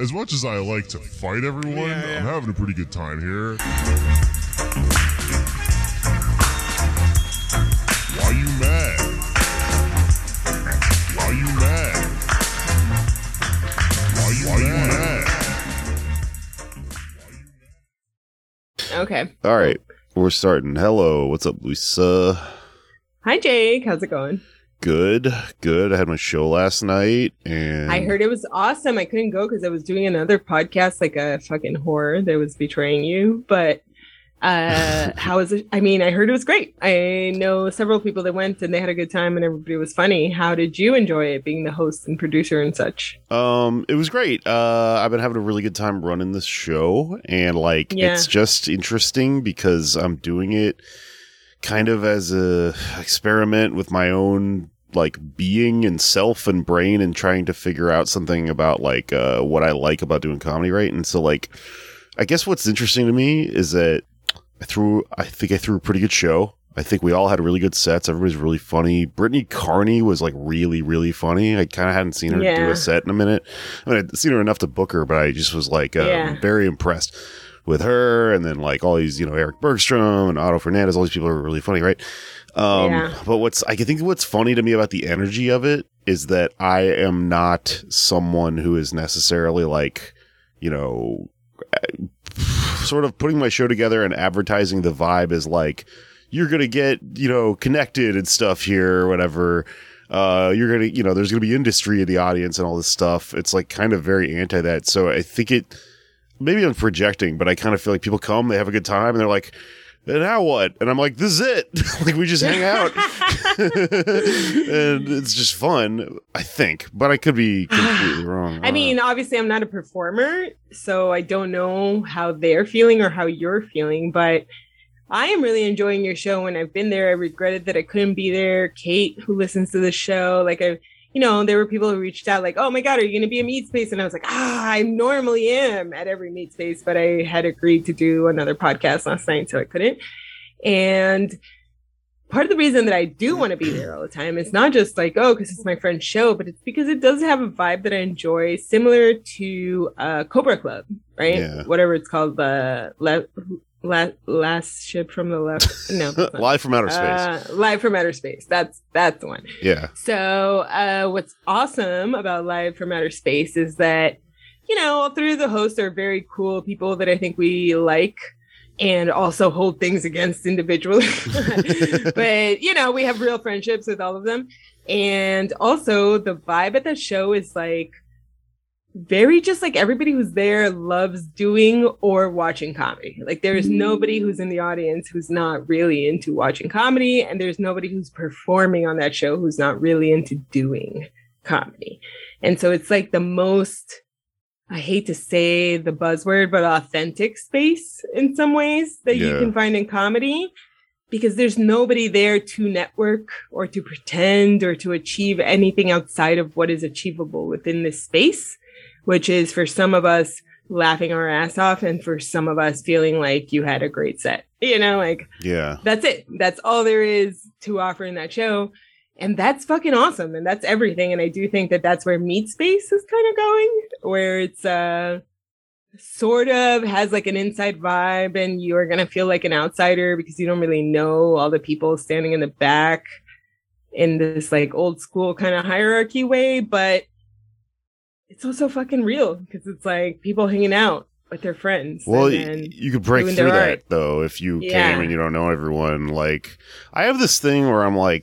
As much as I like to fight everyone, I'm having a pretty good time here. Why you mad? Why you mad? Why you mad? Okay. All right. We're starting. Hello. What's up, Lisa? Hi, Jake. How's it going? Good, good. I had my show last night, and I heard it was awesome. I couldn't go because I was doing another podcast, like a fucking whore that was betraying you. But how is it? I mean, I heard it was great. I know several people that went, and they had a good time, and everybody was funny. How did you enjoy it, being the host and producer and such? It was great. I've been having a really good time running this show, and it's just interesting because I'm doing it kind of as a experiment with my own being and self and brain, and trying to figure out something about what I like about doing comedy, right? And so I guess what's interesting to me is that I think I threw a pretty good show. I think we all had really good sets. Everybody's really funny. Brittany Carney was really, really funny. I kind of hadn't seen her do a set in a minute. I mean, I'd seen her enough to book her, but I just was very impressed with her, and then all these, Eric Bergstrom and Otto Fernandez, all these people are really funny, right? But what's funny to me about the energy of it is that I am not someone who is necessarily sort of putting my show together and advertising the vibe is you're gonna get connected and stuff here or whatever. You're gonna there's gonna be industry in the audience and all this stuff. It's kind of very anti that. So I think it. Maybe I'm projecting, but I kind of feel people come, they have a good time, and they're like, and now what? And I'm like, this is it. We just hang out. And it's just fun, I think. But I could be completely wrong. I mean, obviously, I'm not a performer, so I don't know how they're feeling or how you're feeling, but I am really enjoying your show. When I've been there, I regretted that I couldn't be there. Kate, who listens to the show, there were people who reached out oh my God, are you going to be a Meatspace? And I was I normally am at every Meatspace, but I had agreed to do another podcast last night, so I couldn't. And part of the reason that I do want to be there all the time is not just because it's my friend's show, but it's because it does have a vibe that I enjoy, similar to Cobra Club, right? Yeah. Whatever it's called, the Last Ship from the Left. No. Live from Outer Space. Live from Outer Space. That's the one. Yeah. So what's awesome about Live from Outer Space is that, all three of the hosts are very cool people that I think we like and also hold things against individually. But, we have real friendships with all of them. And also the vibe at the show is very just everybody who's there loves doing or watching comedy. There is nobody who's in the audience who's not really into watching comedy, and there's nobody who's performing on that show who's not really into doing comedy. And so it's the most, I hate to say the buzzword, but authentic space in some ways that you can find in comedy, because there's nobody there to network or to pretend or to achieve anything outside of what is achievable within this space, which is for some of us laughing our ass off and for some of us feeling you had a great set. That's it. That's all there is to offer in that show. And that's fucking awesome. And that's everything. And I do think that that's where Meatspace is kind of going, where it's sort of has an inside vibe and you're going to feel like an outsider because you don't really know all the people standing in the back in this old school kind of hierarchy way. But it's also fucking real because it's people hanging out with their friends. Well, you could break through that though if you came and you don't know everyone. I have this thing where I'm I'm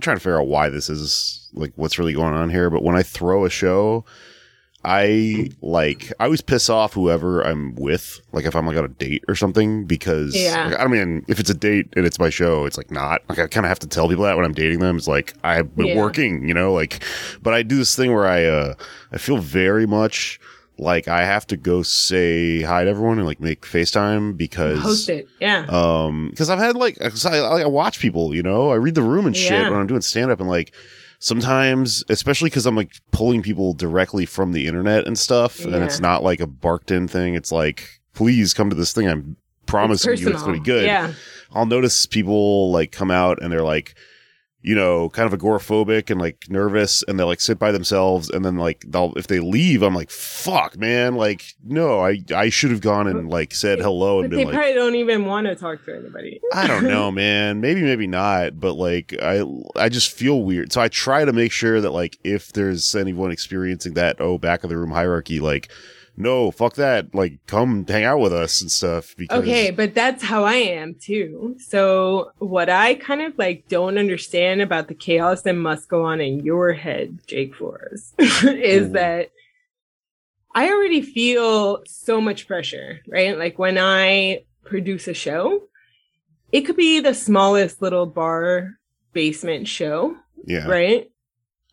trying to figure out why this is what's really going on here. But when I throw a show, I always piss off whoever I'm with. If I'm on a date or something, because I mean, if it's a date and it's my show, it's not. I kind of have to tell people that when I'm dating them. It's I've been working, But I do this thing where I feel very much I have to go say hi to everyone and make FaceTime because host it, because I've had I watch people, I read the room and shit when I'm doing stand up and sometimes, especially because I'm pulling people directly from the internet and stuff, and it's not a barked in thing. It's please come to this thing. I'm promising you it's going to be good. Yeah. I'll notice people come out and they're you know, kind of agoraphobic and like nervous, and they like sit by themselves, and then like they'll, if they leave, I'm like, fuck, man, like no, I should have gone and like said hello and been like, they probably don't even want to talk to anybody. I don't know, man, maybe not, but like I just feel weird, so I try to make sure that like if there's anyone experiencing that back of the room hierarchy, like, no, fuck that, like come hang out with us and stuff. Because okay, but that's how I am too. So what I kind of like don't understand about the chaos that must go on in your head, Jake Flores, is that I already feel so much pressure, right? Like when I produce a show, it could be the smallest little bar basement show, yeah, right?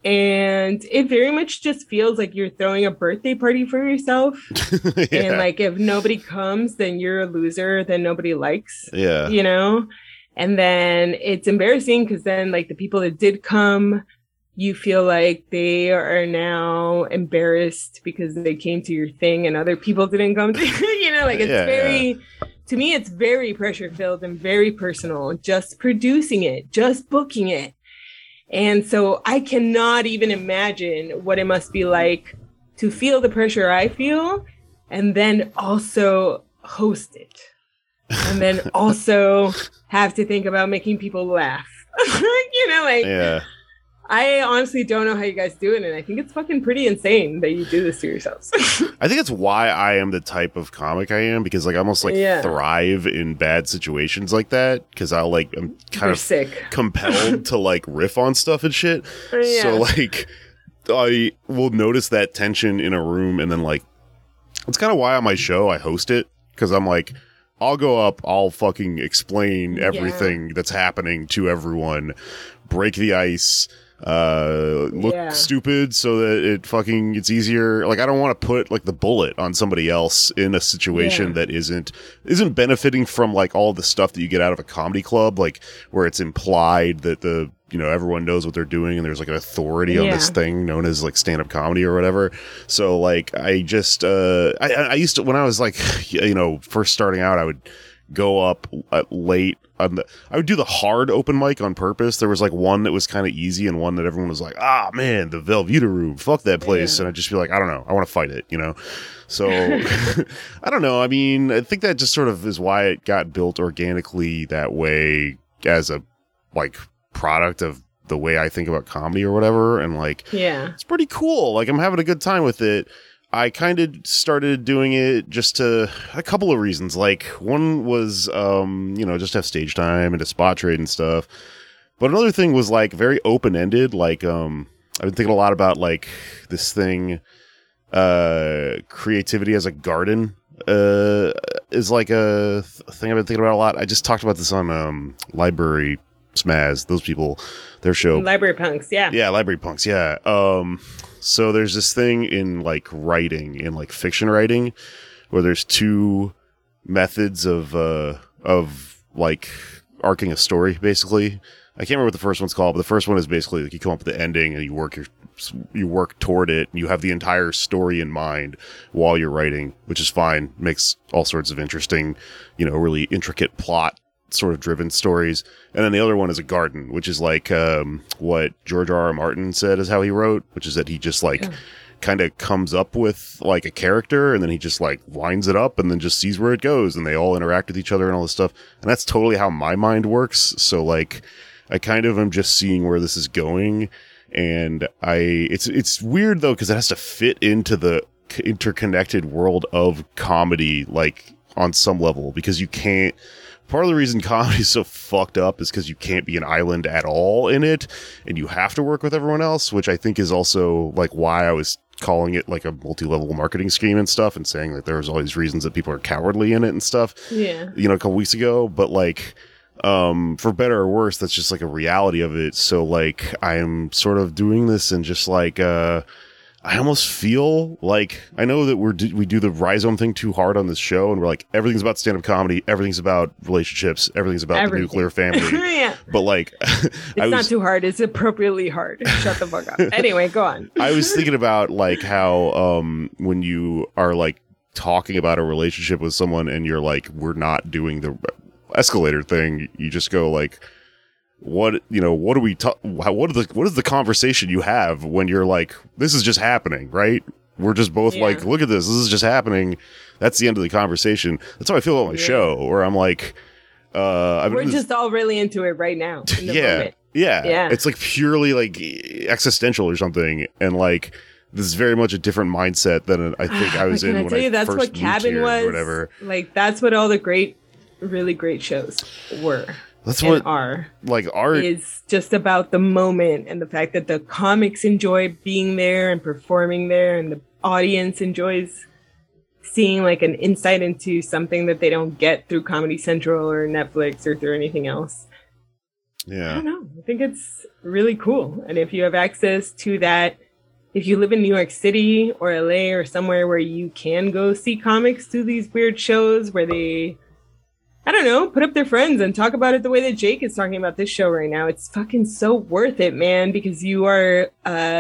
And it very much just feels like you're throwing a birthday party for yourself. Yeah. And like, if nobody comes, then you're a loser, then nobody likes, yeah, you know? And then it's embarrassing because then like the people that did come, you feel like they are now embarrassed because they came to your thing and other people didn't come to, you know, like it's to me, it's very pressure filled and very personal, just producing it, just booking it. And so I cannot even imagine what it must be like to feel the pressure I feel and then also host it. And then also have to think about making people laugh. You know, like, yeah. I honestly don't know how you guys do it. And I think it's fucking pretty insane that you do this to yourselves. I think it's why I am the type of comic I am, because like I almost like thrive in bad situations like that. Because I'll like, I'm kind of sick, compelled to like riff on stuff and shit. Yeah. So like I will notice that tension in a room. And then like, it's kind of why on my show I host it. Because I'm like, I'll go up, I'll fucking explain everything that's happening to everyone. Break the ice. Look stupid so that it's easier. Like I don't want to put like the bullet on somebody else in a situation that isn't benefiting from like all the stuff that you get out of a comedy club, like where it's implied that the, you know, everyone knows what they're doing and there's like an authority on this thing known as like stand-up comedy or whatever. So like I just I used to, when I was like, you know, first starting out, I would go up late. I would do the hard open mic on purpose. There was like one that was kind of easy and one that everyone was like, ah, man, the Velveeta room, fuck that place. And I'd just be like, I don't know, I want to fight it, you know? So I don't know. I mean, I think that just sort of is why it got built organically that way as a like product of the way I think about comedy or whatever. And like, it's pretty cool. Like I'm having a good time with it. I kind of started doing it just to a couple of reasons. Like one was, you know, just to have stage time and to spot trade and stuff. But another thing was like very open-ended. Like I've been thinking a lot about like this thing, creativity as a garden is like a thing I've been thinking about a lot. I just talked about this on Library Smaz, those people, their show. Library Punks, yeah. Yeah, Library Punks, yeah. So there's this thing in like writing, in like fiction writing, where there's two methods of like arcing a story, basically. I can't remember what the first one's called, but the first one is basically like you come up with the ending and you work toward it, and you have the entire story in mind while you're writing, which is fine. Makes all sorts of interesting, you know, really intricate plot sort of driven stories. And then the other one is a garden, which is like what George R.R. Martin said is how he wrote, which is that he just like kind of comes up with like a character and then he just like lines it up and then just sees where it goes and they all interact with each other and all this stuff. And that's totally how my mind works. So like I kind of am just seeing where this is going, and it's weird though, because it has to fit into the interconnected world of comedy like on some level, because you can't. Part of the reason comedy is so fucked up is because you can't be an island at all in it, and you have to work with everyone else, which I think is also like why I was calling it like a multi-level marketing scheme and stuff, and saying that there's all these reasons that people are cowardly in it and stuff, you know, a couple weeks ago. But like, for better or worse, that's just like a reality of it. So like, I am sort of doing this and just like, I almost feel like, I know that we do the rhizome thing too hard on this show, and we're like, everything's about stand-up comedy, everything's about relationships, everything's about the nuclear family. But like, it's not too hard. It's appropriately hard. Shut the fuck up. Anyway, go on. I was thinking about like how when you are like talking about a relationship with someone and you're like, we're not doing the escalator thing, you just go like, what is the conversation you have when you're like, this is just happening, right? We're just both like, look at this. This is just happening. That's the end of the conversation. That's how I feel about my show, where I'm like, we're just all really into it right now. In the moment. Yeah. It's like purely like existential or something. And like, this is very much a different mindset than I think I was in when I first moved here. That's what Cabin was. Or whatever. Like, that's what all the great, really great shows were. That's what art, like art is just about the moment, and the fact that the comics enjoy being there and performing there, and the audience enjoys seeing like an insight into something that they don't get through Comedy Central or Netflix or through anything else. Yeah. I don't know. I think it's really cool. And if you have access to that, if you live in New York City or LA or somewhere where you can go see comics do these weird shows where they, I don't know, put up their friends and talk about it the way that Jake is talking about this show right now. It's fucking so worth it, man, because you are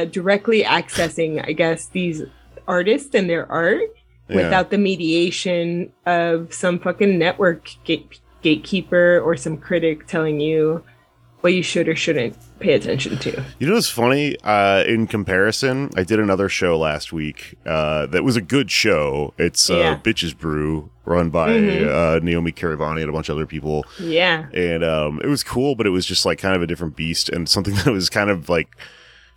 directly accessing, I guess, these artists and their art without the mediation of some fucking network gatekeeper or some critic telling you what you should or shouldn't pay attention to. You know what's funny? In comparison, I did another show last week that was a good show. It's Bitches Brew, run by Naomi Caravani and a bunch of other people. Yeah. And it was cool, but it was just like kind of a different beast. And something that was kind of like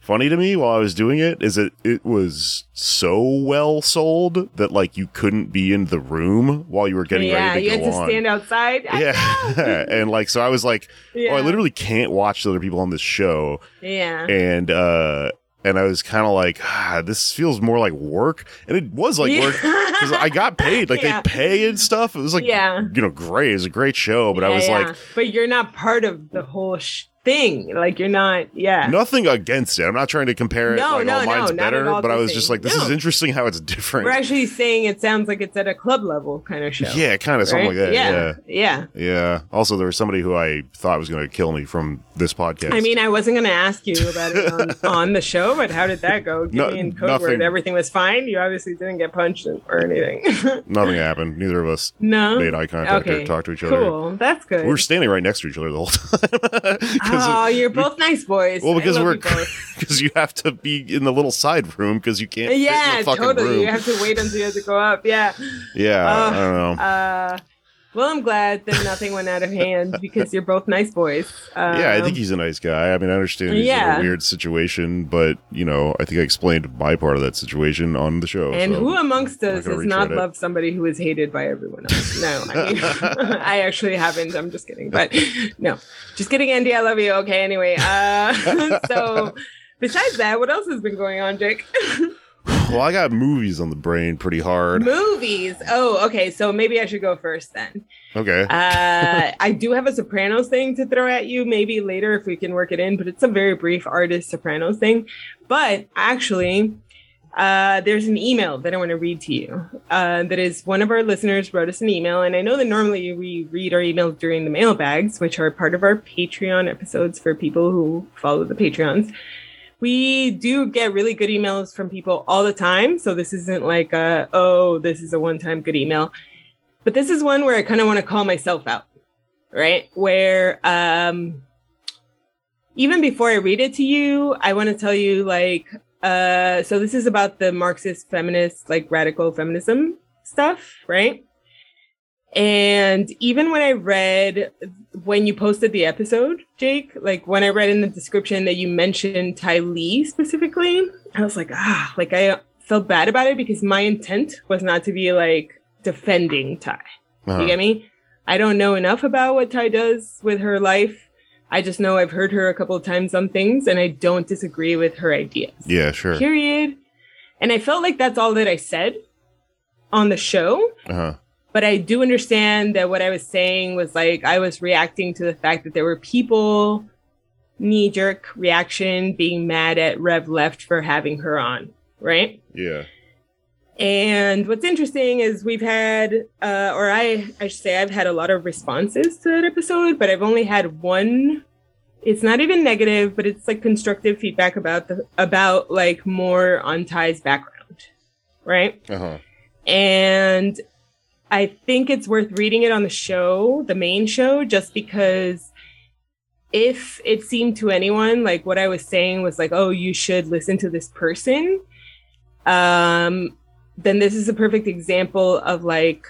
funny to me while I was doing it is that it was so well sold that like you couldn't be in the room while you were getting ready to go on. Yeah, you had to stand outside. Yeah. And like, so I was like, I literally can't watch the other people on this show. Yeah. And I was kind of like, this feels more like work. And it was like work because I got paid. Like they pay and stuff. It was like, great. It was a great show. But I was like. But you're not part of the whole thing. Like you're not. Yeah. Nothing against it. I'm not trying to compare it. Mine's better. But I was just like, this is interesting how it's different. We're actually saying it sounds like it's at a club level kind of show. Yeah. Kind of something like that. Yeah. Also, there was somebody who I thought was going to kill me from this podcast. I mean, I wasn't going to ask you about it on the show. But how did that go? Nothing. Everything was fine. You obviously didn't get punched or anything. Nothing happened. Neither of us made eye contact or talked to each other. Cool. That's good. We were standing right next to each other the whole time. You're both nice boys. Well, because you have to be in the little side room because you can't fit in the fucking room. You have to wait until you have to go up. Yeah. Yeah. I don't know. Well, I'm glad that nothing went out of hand because you're both nice boys. I think he's a nice guy. I mean, I understand he's in a weird situation, but, you know, I think I explained my part of that situation on the show. And who amongst us does not love somebody who is hated by everyone else? No, I mean, I actually haven't. I'm just kidding. But no, just kidding, Andy. I love you. Okay, anyway. So besides that, what else has been going on, Jake? Well, I got movies on the brain pretty hard. Movies? Oh, okay. So maybe I should go first then. Okay. I do have a Sopranos thing to throw at you maybe later if we can work it in, but it's a very brief artist Sopranos thing. But actually, there's an email that I want to read to you. That is one of our listeners wrote us an email, and I know that normally we read our emails during the mailbags, which are part of our Patreon episodes for people who follow the Patreons. We do get really good emails from people all the time. So this isn't like, this is a one-time good email. But this is one where I kind of want to call myself out, right? Where even before I read it to you, I want to tell you, like, so this is about the Marxist feminist, like radical feminism stuff, right? And even when I read, when you posted the episode, Jake, like when I read in the description that you mentioned Ty Lee specifically, I was like, like I felt bad about it because my intent was not to be like defending Ty. Uh-huh. You get me? I don't know enough about what Ty does with her life. I just know I've heard her a couple of times on things and I don't disagree with her ideas. Yeah, sure. Period. And I felt like that's all that I said on the show. Uh-huh. But I do understand that what I was saying was like I was reacting to the fact that there were people knee-jerk reaction being mad at Rev Left for having her on, right? Yeah. And what's interesting is we've had, I should say I've had a lot of responses to that episode, but I've only had one. It's not even negative, but it's like constructive feedback about like more on Ty's background, right? Uh-huh. And I think it's worth reading it on the show, the main show, just because if it seemed to anyone like what I was saying was like, oh, you should listen to this person, then this is a perfect example of like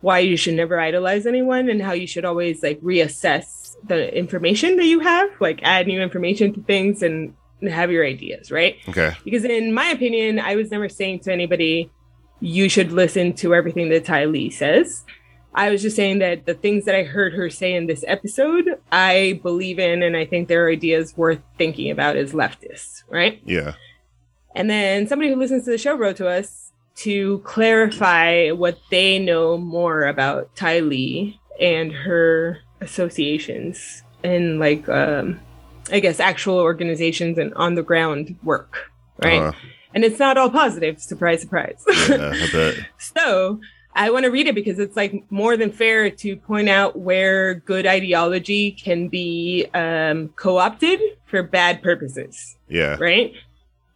why you should never idolize anyone and how you should always like reassess the information that you have, like add new information to things and have your ideas, right? Okay. Because in my opinion, I was never saying to anybody, you should listen to everything that Ty Lee says. I was just saying that the things that I heard her say in this episode, I believe in, and I think their ideas worth thinking about as leftists, right? Yeah. And then somebody who listens to the show wrote to us to clarify what they know more about Ty Lee and her associations and like, I guess, actual organizations and on the ground work, right? And it's not all positive. Surprise, surprise. Yeah, I bet. So I want to read it because it's like more than fair to point out where good ideology can be co-opted for bad purposes. Yeah. Right?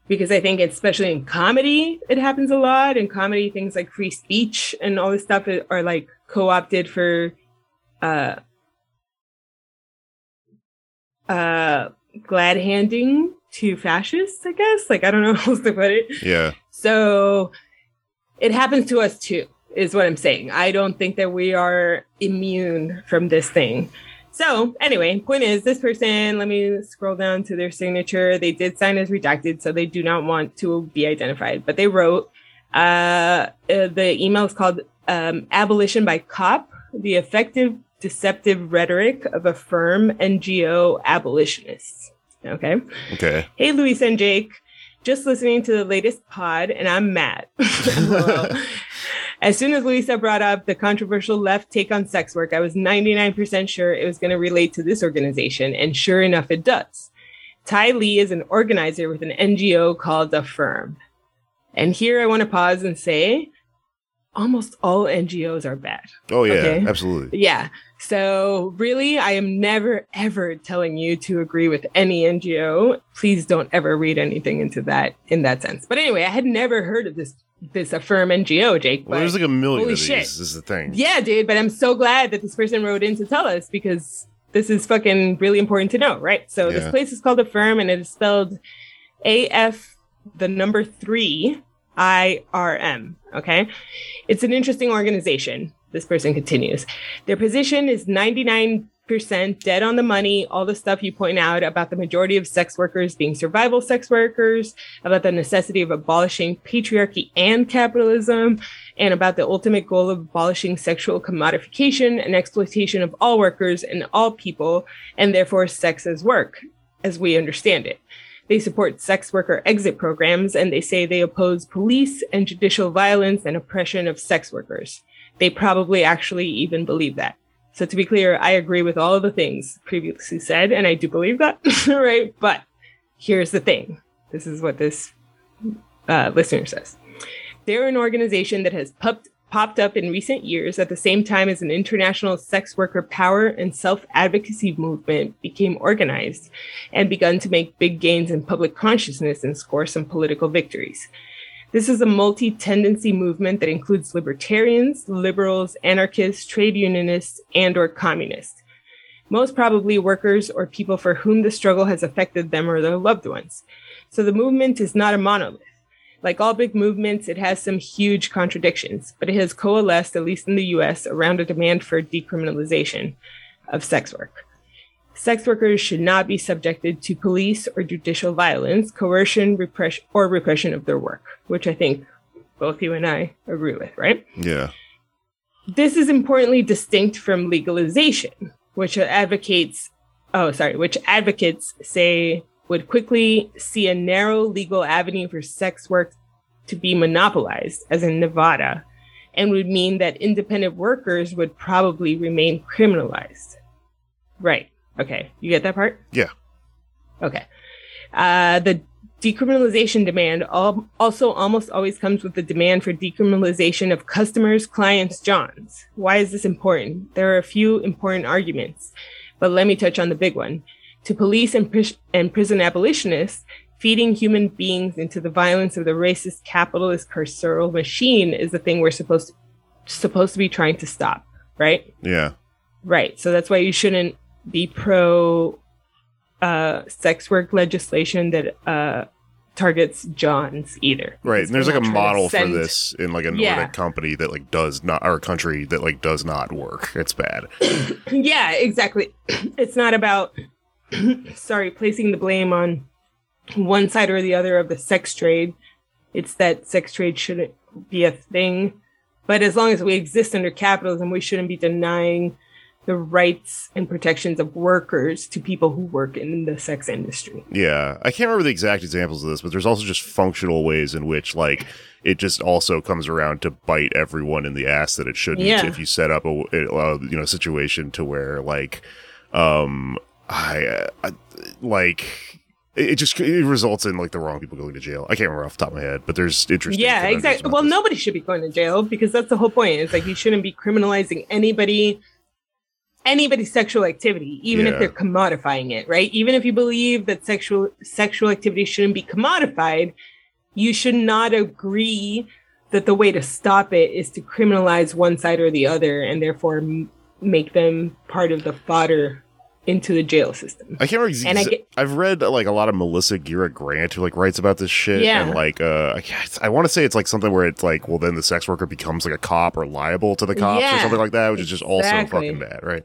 Because I think especially in comedy, it happens a lot. In comedy, things like free speech and all this stuff are like co-opted for glad-handing to fascists, I guess. Like, I don't know how else to put it. Yeah. So it happens to us too, is what I'm saying. I don't think that we are immune from this thing. So anyway, point is this person, let me scroll down to their signature. They did sign as redacted, so they do not want to be identified. But they wrote, the email is called Abolition by Cop, the Effective Deceptive Rhetoric of Affirm NGO Abolitionists. Okay. Okay. Hey, Luis and Jake. Just listening to the latest pod, and I'm mad. As soon as Luisa brought up the controversial left take on sex work, I was 99% sure it was going to relate to this organization, and sure enough, it does. Ty Lee is an organizer with an NGO called Affirm. And here I want to pause and say, almost all NGOs are bad. Oh, yeah, okay? Absolutely. Yeah. So really, I am never, ever telling you to agree with any NGO. Please don't ever read anything into that in that sense. But anyway, I had never heard of this Affirm NGO, Jake. Well, there's like a million of these is the thing. Yeah, dude. But I'm so glad that this person wrote in to tell us because this is fucking really important to know, right? So This place is called Affirm and it is spelled AF3IRM. Okay. It's an interesting organization. This person continues. Their position is 99% dead on the money. All the stuff you point out about the majority of sex workers being survival sex workers, about the necessity of abolishing patriarchy and capitalism, and about the ultimate goal of abolishing sexual commodification and exploitation of all workers and all people, and therefore sex as work, as we understand it. They support sex worker exit programs, and they say they oppose police and judicial violence and oppression of sex workers. They probably actually even believe that. So to be clear, I agree with all of the things previously said, and I do believe that, right? But here's the thing. This is what this listener says. They're an organization that has popped up in recent years at the same time as an international sex worker power and self-advocacy movement became organized and begun to make big gains in public consciousness and score some political victories. This is a multi-tendency movement that includes libertarians, liberals, anarchists, trade unionists, and or communists. Most probably workers or people for whom the struggle has affected them or their loved ones. So the movement is not a monolith. Like all big movements, it has some huge contradictions, but it has coalesced, at least in the US, around a demand for decriminalization of sex work. Sex workers should not be subjected to police or judicial violence, coercion, repression of their work, which I think both you and I agree with, right? Yeah. This is importantly distinct from legalization, which advocates say would quickly see a narrow legal avenue for sex work to be monopolized, as in Nevada, and would mean that independent workers would probably remain criminalized. Right. Okay, you get that part? Yeah. Okay. The decriminalization demand also almost always comes with the demand for decriminalization of customers, clients, johns. Why is this important? There are a few important arguments, but let me touch on the big one. To police and prison abolitionists, feeding human beings into the violence of the racist capitalist carceral machine is the thing we're supposed to be trying to stop, right? Yeah. Right. So that's why you shouldn't the pro-sex work legislation that targets Johns either. Right, and there's like a model for this in like a Nordic company that like does not, or a country that like does not work. It's bad. Yeah, exactly. It's not about placing the blame on one side or the other of the sex trade. It's that sex trade shouldn't be a thing. But as long as we exist under capitalism, we shouldn't be denying the rights and protections of workers to people who work in the sex industry. Yeah. I can't remember the exact examples of this, but there's also just functional ways in which, like, it just also comes around to bite everyone in the ass that it shouldn't. Yeah. If you set up a situation to where, like, it results in, like, the wrong people going to jail. I can't remember off the top of my head, but there's interesting... Yeah, exactly. Well, nobody should be going to jail, because that's the whole point. It's like, you shouldn't be criminalizing anybody's sexual activity, even if they're commodifying it, right? Even if you believe that sexual activity shouldn't be commodified, you should not agree that the way to stop it is to criminalize one side or the other, and therefore make them part of the fodder into the jail system. I can't remember exactly. I've read like a lot of Melissa Gira Grant, who like writes about this shit. Yeah. And like, I want to say it's like something where it's like, well, then the sex worker becomes like a cop or liable to the cops or something like that, which is just also fucking bad, right?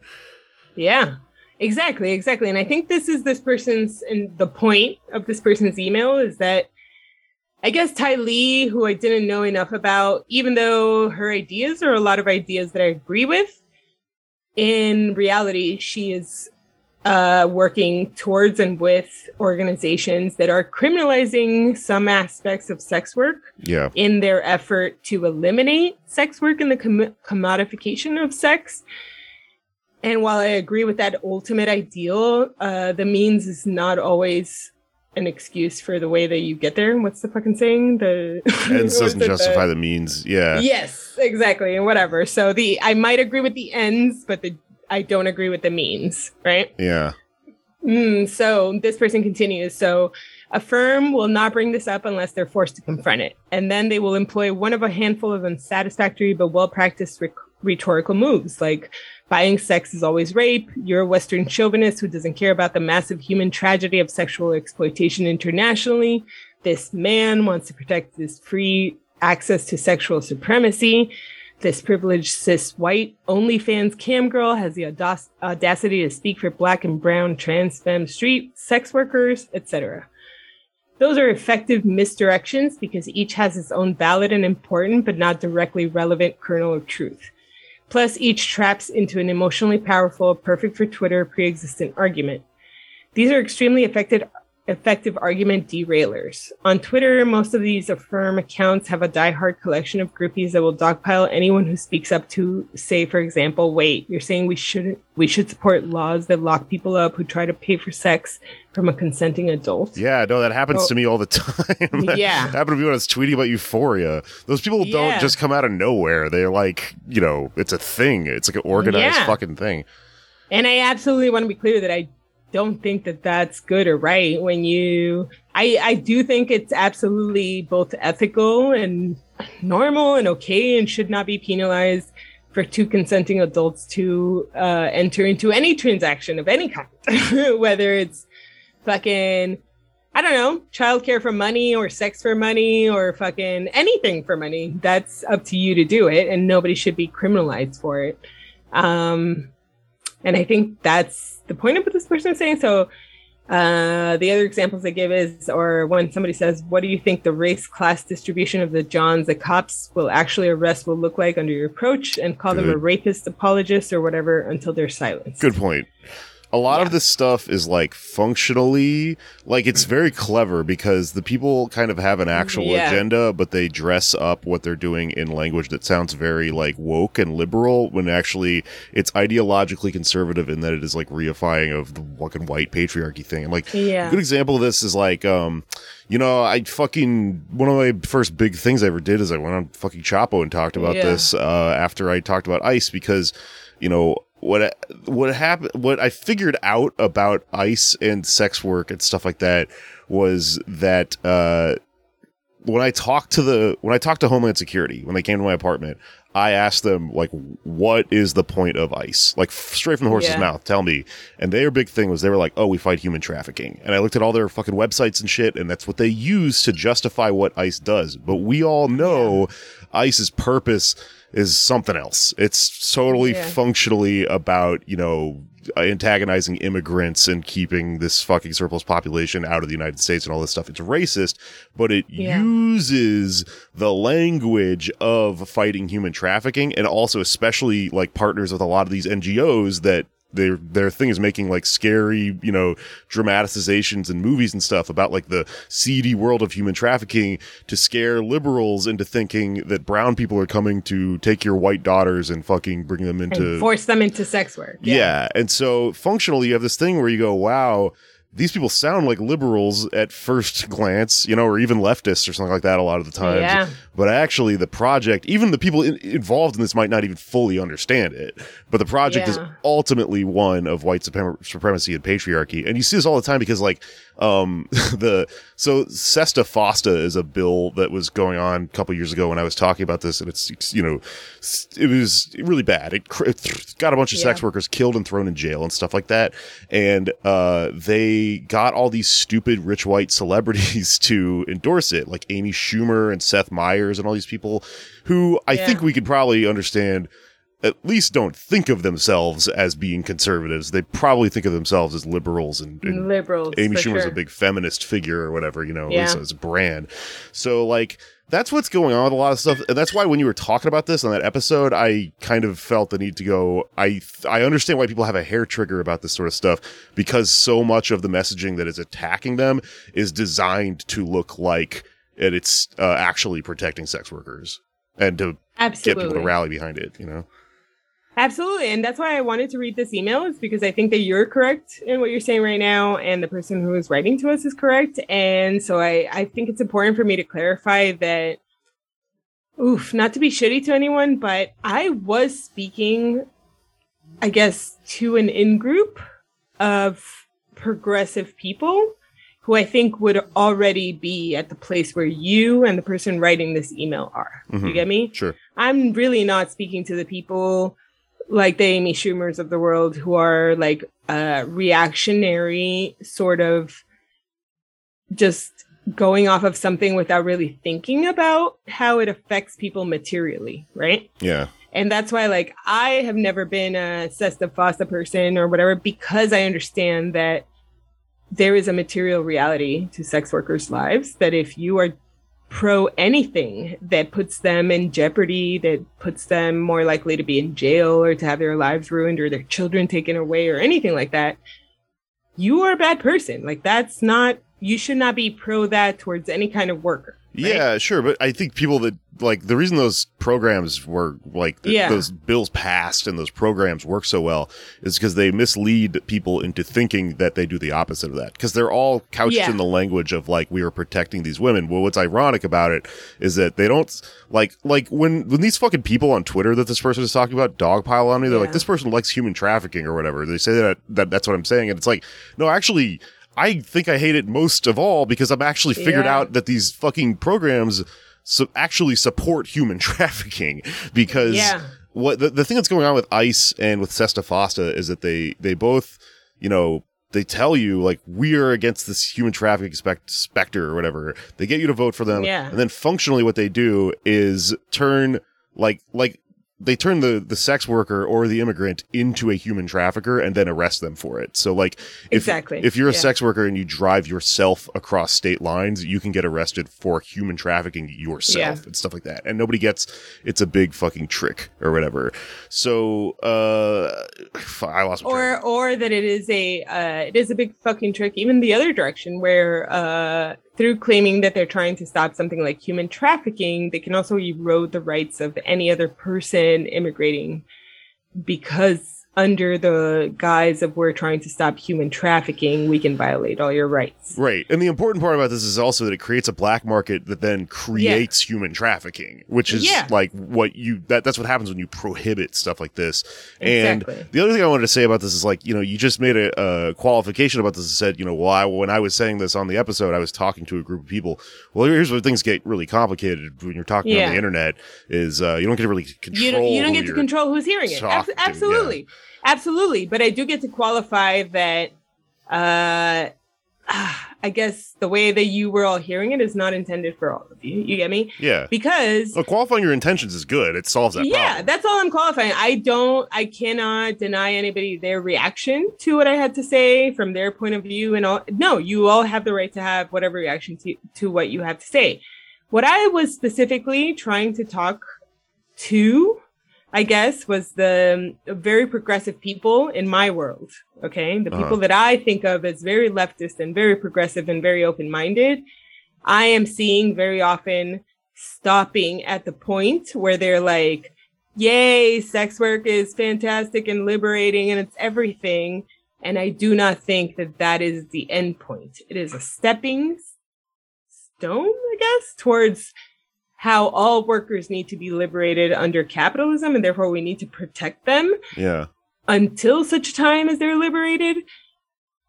Yeah, exactly. And I think this is this person's, and the point of this person's email is that, I guess Ty Lee, who I didn't know enough about, even though her ideas are a lot of ideas that I agree with, in reality, she is working towards and with organizations that are criminalizing some aspects of sex work in their effort to eliminate sex work and the commodification of sex. And while I agree with that ultimate ideal, the means is not always an excuse for the way that you get there. What's the fucking saying? The ends doesn't justify the means. Yeah. Yes, exactly. And whatever. So I might agree with the ends, but I don't agree with the means, right? Yeah. So this person continues. So Affirm will not bring this up unless they're forced to confront it. And then they will employ one of a handful of unsatisfactory but well-practiced rhetorical moves, like buying sex is always rape, you're a Western chauvinist who doesn't care about the massive human tragedy of sexual exploitation internationally, this man wants to protect this free access to sexual supremacy, this privileged cis white OnlyFans cam girl has the audacity to speak for black and brown trans femme street sex workers, etc. Those are effective misdirections because each has its own valid and important but not directly relevant kernel of truth. Plus, each traps into an emotionally powerful, perfect for Twitter, pre-existent argument. These are extremely effective argument derailers. On Twitter, most of these Affirm accounts have a diehard collection of groupies that will dogpile anyone who speaks up to, say, for example, wait, you're saying we should support laws that lock people up who try to pay for sex from a consenting adult? Yeah, no, that happens to me all the time. Yeah. That happened to me when I was tweeting about Euphoria. Those people don't just come out of nowhere. They're like, it's a thing. It's like an organized fucking thing. And I absolutely want to be clear that I don't think that that's good or right. I do think it's absolutely both ethical and normal and okay and should not be penalized for two consenting adults to enter into any transaction of any kind, whether it's fucking, I don't know, childcare for money or sex for money or fucking anything for money. That's up to you to do it, and nobody should be criminalized for it. And I think that's the point of what this person is saying. So the other examples they give is, or when somebody says, what do you think the race class distribution of the Johns the cops will actually arrest will look like under your approach, and call them a rapist apologist or whatever until they're silenced. Good point. A lot of this stuff is like functionally, like it's very clever because the people kind of have an actual agenda, but they dress up what they're doing in language that sounds very like woke and liberal when actually it's ideologically conservative in that it is like reifying of the fucking white patriarchy thing. And like a good example of this is like, one of my first big things I ever did is I went on fucking Chapo and talked about this after I talked about ICE because, what happened, what I figured out about ICE and sex work and stuff like that was that when I talked to Homeland Security, when they came to my apartment, I asked them, like, what is the point of ICE? Like, straight from the horse's mouth, tell me. And their big thing was, they were like, oh, we fight human trafficking. And I looked at all their fucking websites and shit, and that's what they use to justify what ICE does. But we all know ICE's purpose is something else. It's totally functionally about, you know, antagonizing immigrants and keeping this fucking surplus population out of the United States and all this stuff. It's racist, but it uses the language of fighting human trafficking, and also especially like partners with a lot of these NGOs that their thing is making like scary, you know, dramatizations and movies and stuff about like the seedy world of human trafficking to scare liberals into thinking that brown people are coming to take your white daughters and fucking bring them into, and force them into sex work. Yeah. And so functionally you have this thing where you go, wow, these people sound like liberals at first glance, you know, or even leftists or something like that a lot of the time. Yeah. But actually the project, even the people involved in this might not even fully understand it, but the project is ultimately one of white supremacy and patriarchy. And you see this all the time because like, so SESTA-FOSTA is a bill that was going on a couple years ago when I was talking about this, and it's, you know, it was really bad. It got a bunch of sex workers killed and thrown in jail and stuff like that. And they got all these stupid rich white celebrities to endorse it, like Amy Schumer and Seth Meyers and all these people who I think we could probably understand at least don't think of themselves as being conservatives. They probably think of themselves as liberals. And liberals, Amy Schumer's a big feminist figure or whatever, you know, at least as a brand. So, like, that's what's going on with a lot of stuff. And that's why when you were talking about this on that episode, I kind of felt the need to go, I understand why people have a hair trigger about this sort of stuff, because so much of the messaging that is attacking them is designed to look like it's actually protecting sex workers and to get people to rally behind it, you know? Absolutely. And that's why I wanted to read this email, is because I think that you're correct in what you're saying right now, and the person who is writing to us is correct. And so I think it's important for me to clarify that, not to be shitty to anyone, but I was speaking, I guess, to an in-group of progressive people who I think would already be at the place where you and the person writing this email are. Mm-hmm. You get me? Sure. I'm really not speaking to the people like the Amy Schumers of the world who are like reactionary, sort of just going off of something without really thinking about how it affects people materially, right? Yeah. And that's why, like, I have never been a SESTA-FOSTA person or whatever, because I understand that there is a material reality to sex workers' lives, that if you are pro anything that puts them in jeopardy, that puts them more likely to be in jail or to have their lives ruined or their children taken away or anything like that, you are a bad person. Like, that's not, you should not be pro that towards any kind of worker. Right? Yeah, sure. But I think people that, like, the reason those programs were, like, those bills passed and those programs work so well is because they mislead people into thinking that they do the opposite of that. Because they're all couched in the language of, like, we are protecting these women. Well, what's ironic about it is that they don't, like when these fucking people on Twitter that this person is talking about dogpile on me, they're like, this person likes human trafficking or whatever. They say that that's what I'm saying. And it's like, no, actually, I think I hate it most of all because I've actually figured out that these fucking programs actually support human trafficking, because what the thing that's going on with ICE and with SESTA-FOSTA is that they both, you know, they tell you, like, we are against this human trafficking specter or whatever. They get you to vote for them. Yeah. And then functionally what they do is turn they turn the sex worker or the immigrant into a human trafficker and then arrest them for it. So, like, if you're a sex worker and you drive yourself across state lines, you can get arrested for human trafficking yourself and stuff like that. And nobody gets, it's a big fucking trick or whatever. So, I lost my track. Or that it is a big fucking trick, even the other direction, where, through claiming that they're trying to stop something like human trafficking, they can also erode the rights of any other person immigrating because under the guise of we're trying to stop human trafficking, we can violate all your rights. Right. And the important part about this is also that it creates a black market that then creates human trafficking, which is like what you, that's what happens when you prohibit stuff like this. Exactly. And the other thing I wanted to say about this is, like, you know, you just made a qualification about this and said, you know, well, when I was saying this on the episode, I was talking to a group of people. Well, here's where things get really complicated when you're talking on the internet is you don't get to really control. You don't get to control who's hearing it. Absolutely. Yeah. Absolutely. But I do get to qualify that I guess the way that you were all hearing it is not intended for all of you. You get me? Yeah. Because qualifying your intentions is good. It solves that problem. Yeah, that's all I'm qualifying. I cannot deny anybody their reaction to what I had to say from their point of view and all. No, you all have the right to have whatever reaction to what you have to say. What I was specifically trying to talk to, I guess, was the very progressive people in my world, okay? The people that I think of as very leftist and very progressive and very open-minded, I am seeing very often stopping at the point where they're like, yay, sex work is fantastic and liberating and it's everything. And I do not think that that is the end point. It is a stepping stone, I guess, towards how all workers need to be liberated under capitalism, and therefore we need to protect them until such time as they're liberated.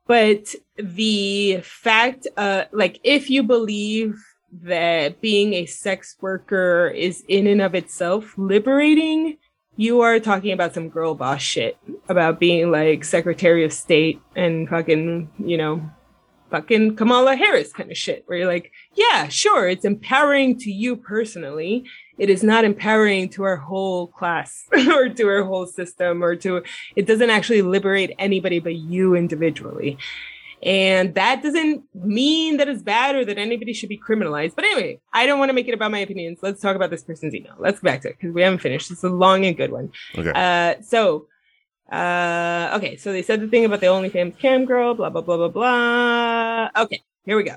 But the fact, like, if you believe that being a sex worker is in and of itself liberating, you are talking about some girl boss shit about being like Secretary of State and fucking Kamala Harris kind of shit, where you're like, yeah, sure, it's empowering to you personally. It is not empowering to our whole class or to our whole system it doesn't actually liberate anybody but you individually. And that doesn't mean that it's bad or that anybody should be criminalized. But anyway, I don't want to make it about my opinions. Let's talk about this person's email. Let's go back to it because we haven't finished. It's a long and good one. Okay. So they said the thing about the OnlyFans cam girl, blah, blah, blah, blah, blah. Okay, here we go.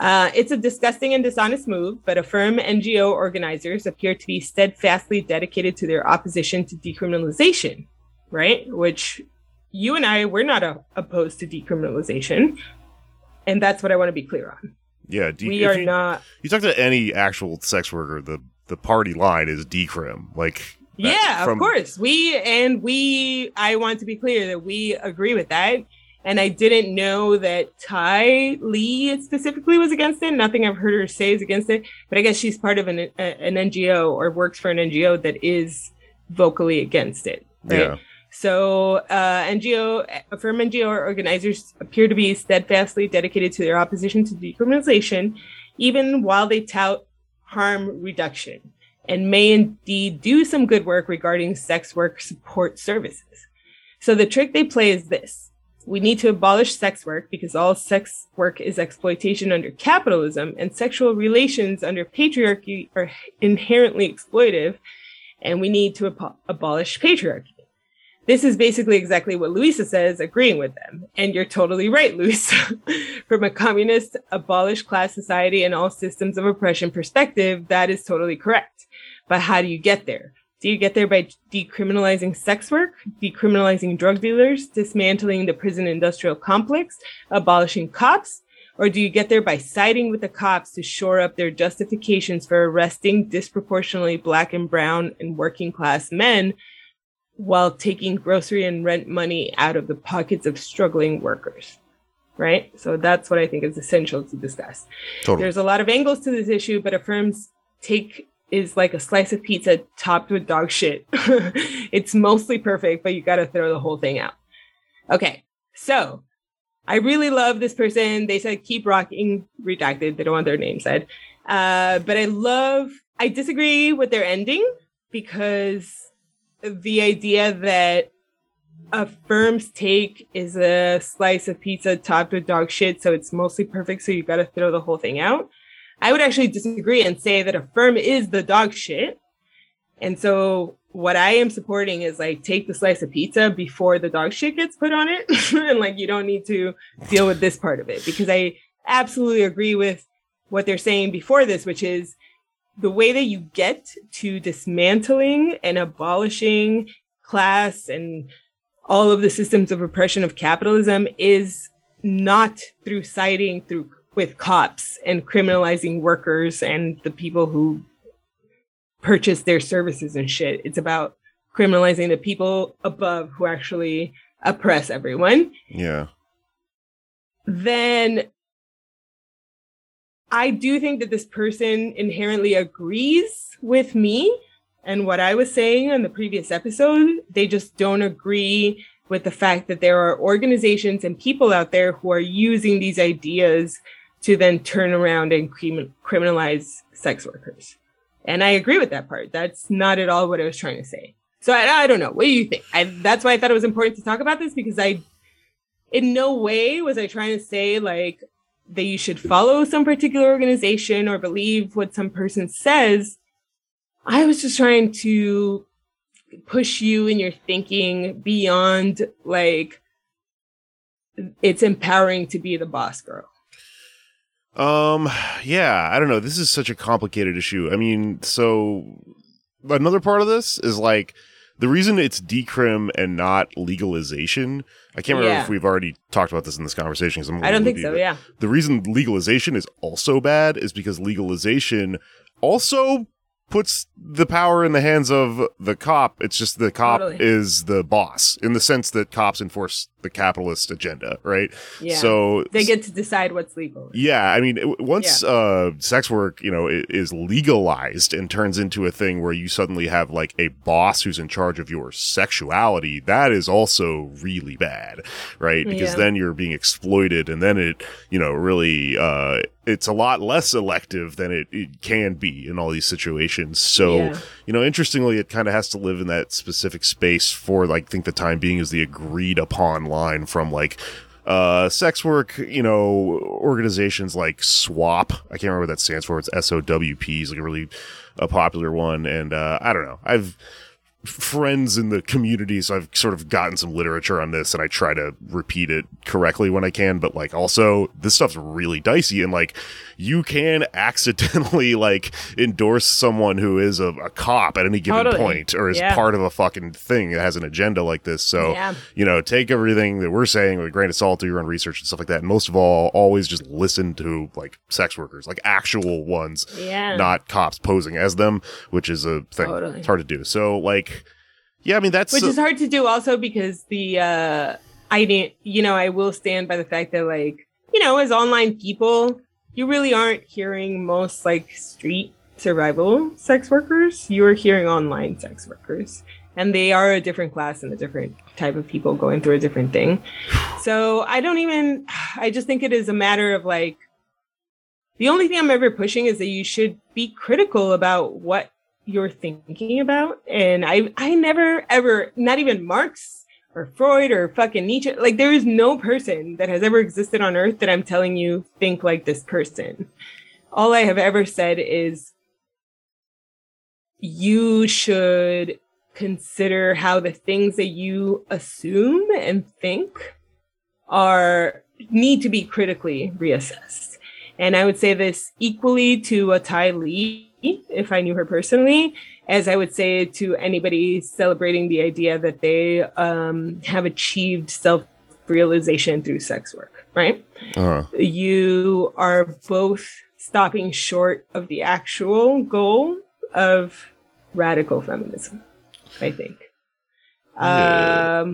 It's a disgusting and dishonest move, but Affirm NGO organizers appear to be steadfastly dedicated to their opposition to decriminalization, right? Which you and I, we're not opposed to decriminalization. And that's what I want to be clear on. Yeah. We are not. You talk to any actual sex worker, the party line is decrim. Of course. I want to be clear that we agree with that. And I didn't know that Ty Lee specifically was against it. Nothing I've heard her say is against it. But I guess she's part of an NGO or works for an NGO that is vocally against it. Right? Yeah. So Affirm NGO organizers appear to be steadfastly dedicated to their opposition to decriminalization, even while they tout harm reduction, and may indeed do some good work regarding sex work support services. So the trick they play is this. We need to abolish sex work because all sex work is exploitation under capitalism, and sexual relations under patriarchy are inherently exploitive, and we need to abolish patriarchy. This is basically exactly what Luisa says, agreeing with them. And you're totally right, Luisa. From a communist, abolish class society and all systems of oppression perspective, that is totally correct. But how do you get there? Do you get there by decriminalizing sex work, decriminalizing drug dealers, dismantling the prison industrial complex, abolishing cops? Or do you get there by siding with the cops to shore up their justifications for arresting disproportionately black and brown and working class men while taking grocery and rent money out of the pockets of struggling workers? Right? So that's what I think is essential to discuss. Totally. There's a lot of angles to this issue, but Affirm's take is like a slice of pizza topped with dog shit. It's mostly perfect, but you got to throw the whole thing out. Okay, so I really love this person. They said, keep rocking, redacted. They don't want their name said. But I disagree with their ending because the idea that Affirm's take is a slice of pizza topped with dog shit, so it's mostly perfect, so you got to throw the whole thing out. I would actually disagree and say that Affirm is the dog shit. And so what I am supporting is like, take the slice of pizza before the dog shit gets put on it. And like, you don't need to deal with this part of it, because I absolutely agree with what they're saying before this, which is the way that you get to dismantling and abolishing class and all of the systems of oppression of capitalism is not through siding with cops and criminalizing workers and the people who purchase their services and shit. It's about criminalizing the people above who actually oppress everyone. Yeah. Then I do think that this person inherently agrees with me and what I was saying on the previous episode. They just don't agree with the fact that there are organizations and people out there who are using these ideas to then turn around and criminalize sex workers. And I agree with that part. That's not at all what I was trying to say. So I don't know. What do you think? That's why I thought it was important to talk about this, because I, in no way was I trying to say like that you should follow some particular organization or believe what some person says. I was just trying to push you in your thinking beyond like it's empowering to be the boss girl. Yeah, I don't know. This is such a complicated issue. I mean, so another part of this is like the reason it's decrim and not legalization. I can't remember if we've already talked about this in this conversation. I don't think so. Yeah. The reason legalization is also bad is because legalization also puts the power in the hands of the cop. It's just the cop is the boss in the sense that cops enforce the capitalist agenda, right? Yeah. So they get to decide what's legal. Yeah. I mean, once sex work, you know, is legalized and turns into a thing where you suddenly have like a boss who's in charge of your sexuality, that is also really bad, right? Because then you're being exploited, and then it, you know, really, it's a lot less elective than it can be in all these situations. So, you know, interestingly, it kind of has to live in that specific space for, like, I think the time being is the agreed upon line from, like, sex work, you know, organizations like SWOP. I can't remember what that stands for. It's SOWP is like a really popular one. And I don't know. I've friends in the community, so I've sort of gotten some literature on this, and I try to repeat it correctly when I can, but like also this stuff's really dicey, and like you can accidentally like endorse someone who is a cop at any given point, or is part of a fucking thing that has an agenda like this. So you know, take everything that we're saying with a grain of salt, do your own research and stuff like that, and most of all, always just listen to like sex workers, like actual ones, not cops posing as them, which is a thing it's hard to do. So like, yeah, I mean, that's which is hard to do also because the I didn't, you know, I will stand by the fact that, like, you know, as online people, you really aren't hearing most like street survival sex workers. You are hearing online sex workers, and they are a different class and a different type of people going through a different thing. So I just think it is a matter of like, the only thing I'm ever pushing is that you should be critical about what you're thinking about. And I never ever, not even Marx or Freud or fucking Nietzsche, like there is no person that has ever existed on earth that I'm telling you think like this person. All I have ever said is you should consider how the things that you assume and think need to be critically reassessed. And I would say this equally to a Ty Lee, if I knew her personally, as I would say to anybody celebrating the idea that they have achieved self-realization through sex work, right? You are both stopping short of the actual goal of radical feminism, I think. But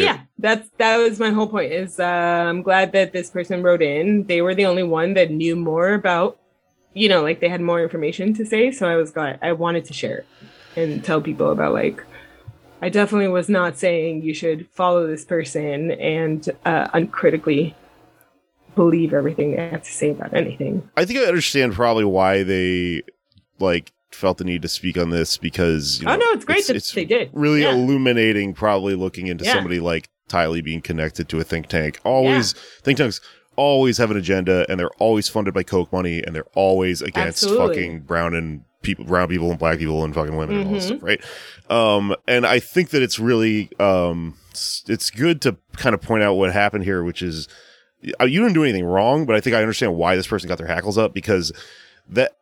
yeah, that was my whole point is I'm glad that this person wrote in. They were the only one that knew more about, you know, like they had more information to say. So I was glad. I wanted to share it and tell people about, like, I definitely was not saying you should follow this person and uncritically believe everything they have to say about anything. I think I understand probably why they, like, felt the need to speak on this, because you know, it's great that they did. Really illuminating, probably looking into somebody like Ty Lee being connected to a think tank. Think tanks always have an agenda, and they're always funded by Coke money, and they're always against fucking brown people and black people and fucking women and all this stuff, right? And I think that it's really it's good to kind of point out what happened here, which is you didn't do anything wrong, but I think I understand why this person got their hackles up, because that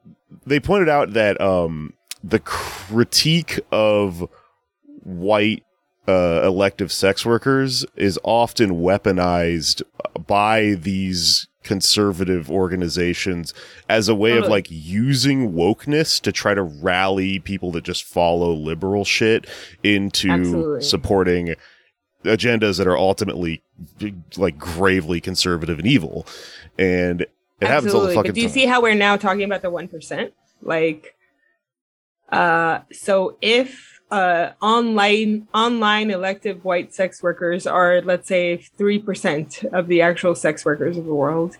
they pointed out that the critique of white elective sex workers is often weaponized by these conservative organizations as a way of like using wokeness to try to rally people that just follow liberal shit into supporting agendas that are ultimately like gravely conservative and evil. And it happens all the fucking time. But do you see how we're now talking about the 1%? Like, so if online elective white sex workers are, let's say, 3% of the actual sex workers of the world,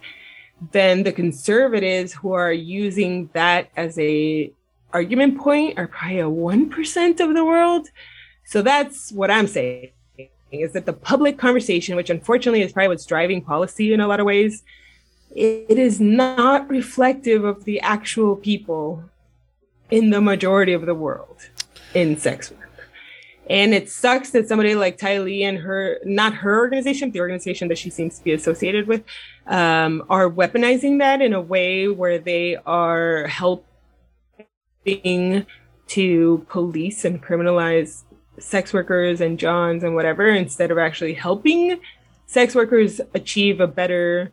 then the conservatives who are using that as a argument point are probably a 1% of the world. So that's what I'm saying, is that the public conversation, which unfortunately is probably what's driving policy in a lot of ways, it is not reflective of the actual people in the majority of the world in sex work. And it sucks that somebody like Ty Lee and her, not her organization, the organization that she seems to be associated with, are weaponizing that in a way where they are helping to police and criminalize sex workers and Johns and whatever, instead of actually helping sex workers achieve a better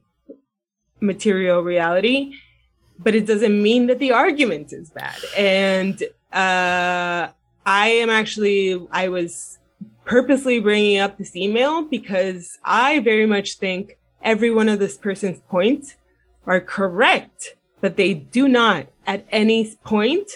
material reality. But it doesn't mean that the argument is bad. And I was purposely bringing up this email because I very much think every one of this person's points are correct, but they do not at any point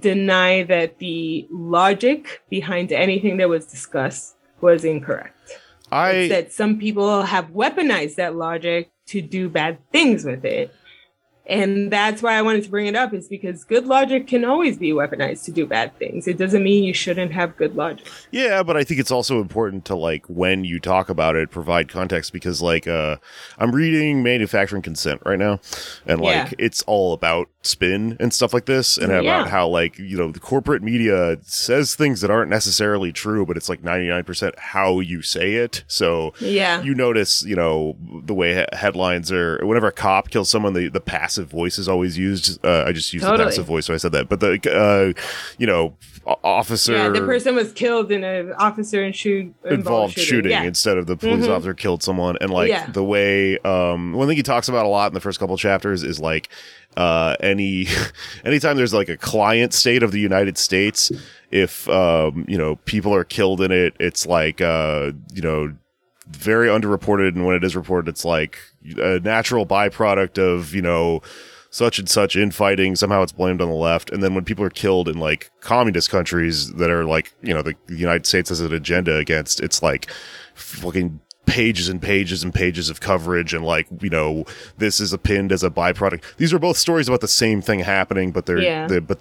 deny that the logic behind anything that was discussed was incorrect. It's that some people have weaponized that logic to do bad things with it. And that's why I wanted to bring it up, is because good logic can always be weaponized to do bad things. It doesn't mean you shouldn't have good logic. Yeah, but I think it's also important to, like, when you talk about it, provide context, because, like, I'm reading Manufacturing Consent right now, and, like, it's all about spin and stuff like this, and about how, like, you know, the corporate media says things that aren't necessarily true, but it's, like, 99% how you say it. So you notice, you know, the way headlines are, whenever a cop kills someone, the passive voice is always used. I just used the passive voice, so I said that. But the you know, officer. Yeah, the person was killed in an officer and involved shooting instead of the police officer killed someone. And like the way, one thing he talks about a lot in the first couple chapters is like anytime there's like a client state of the United States, if you know, people are killed in it, it's like you know, very underreported, and when it is reported, it's like a natural byproduct of, you know, such and such infighting. Somehow it's blamed on the left. And then when people are killed in like communist countries that are like, you know, the United States has an agenda against, it's like fucking pages and pages and pages of coverage, and like, you know, this is pinned as a byproduct. These are both stories about the same thing happening, but they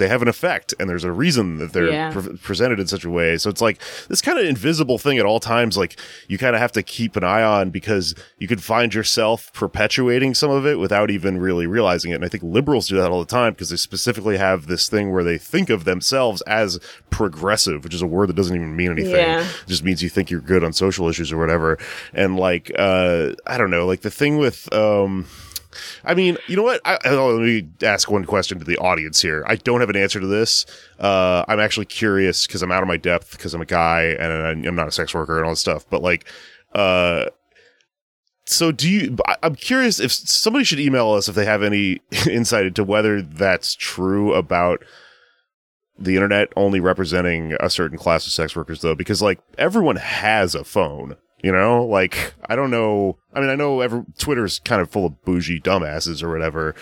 have an effect, and there's a reason that they're presented in such a way. So it's like this kind of invisible thing at all times, like you kind of have to keep an eye on, because you could find yourself perpetuating some of it without even really realizing it. And I think liberals do that all the time, because they specifically have this thing where they think of themselves as progressive, which is a word that doesn't even mean anything. It just means you think you're good on social issues or whatever. And like, I don't know, like the thing with, I mean, you know what? Let me ask one question to the audience here. I don't have an answer to this. I'm actually curious, because I'm out of my depth, because I'm a guy and I'm not a sex worker and all this stuff. But like, so I'm curious if somebody should email us if they have any insight into whether that's true about the internet only representing a certain class of sex workers, though, because like everyone has a phone. You know, like, I don't know. I mean, I know Twitter's kind of full of bougie dumbasses or whatever,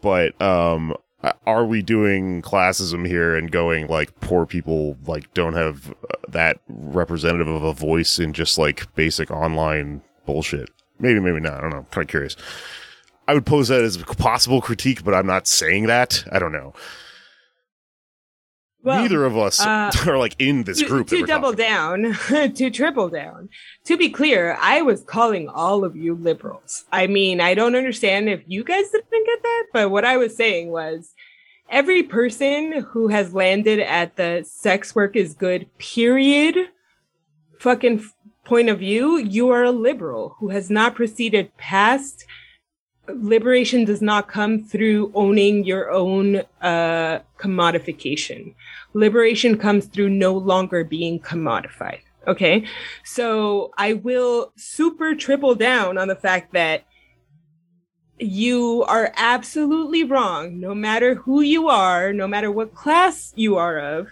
but are we doing classism here and going like poor people like don't have that representative of a voice in just like basic online bullshit? Maybe, maybe not. I don't know. I'm kind of curious. I would pose that as a possible critique, but I'm not saying that. I don't know. Well, neither of us are like in this group. To double down, to triple down. To be clear, I was calling all of you liberals. I mean, I don't understand if you guys didn't get that, but what I was saying was every person who has landed at the sex work is good, period, fucking point of view, you are a liberal who has not proceeded past liberation does not come through owning your own commodification. Liberation comes through no longer being commodified. Okay, so I will super triple down on the fact that you are absolutely wrong, no matter who you are, no matter what class you are of,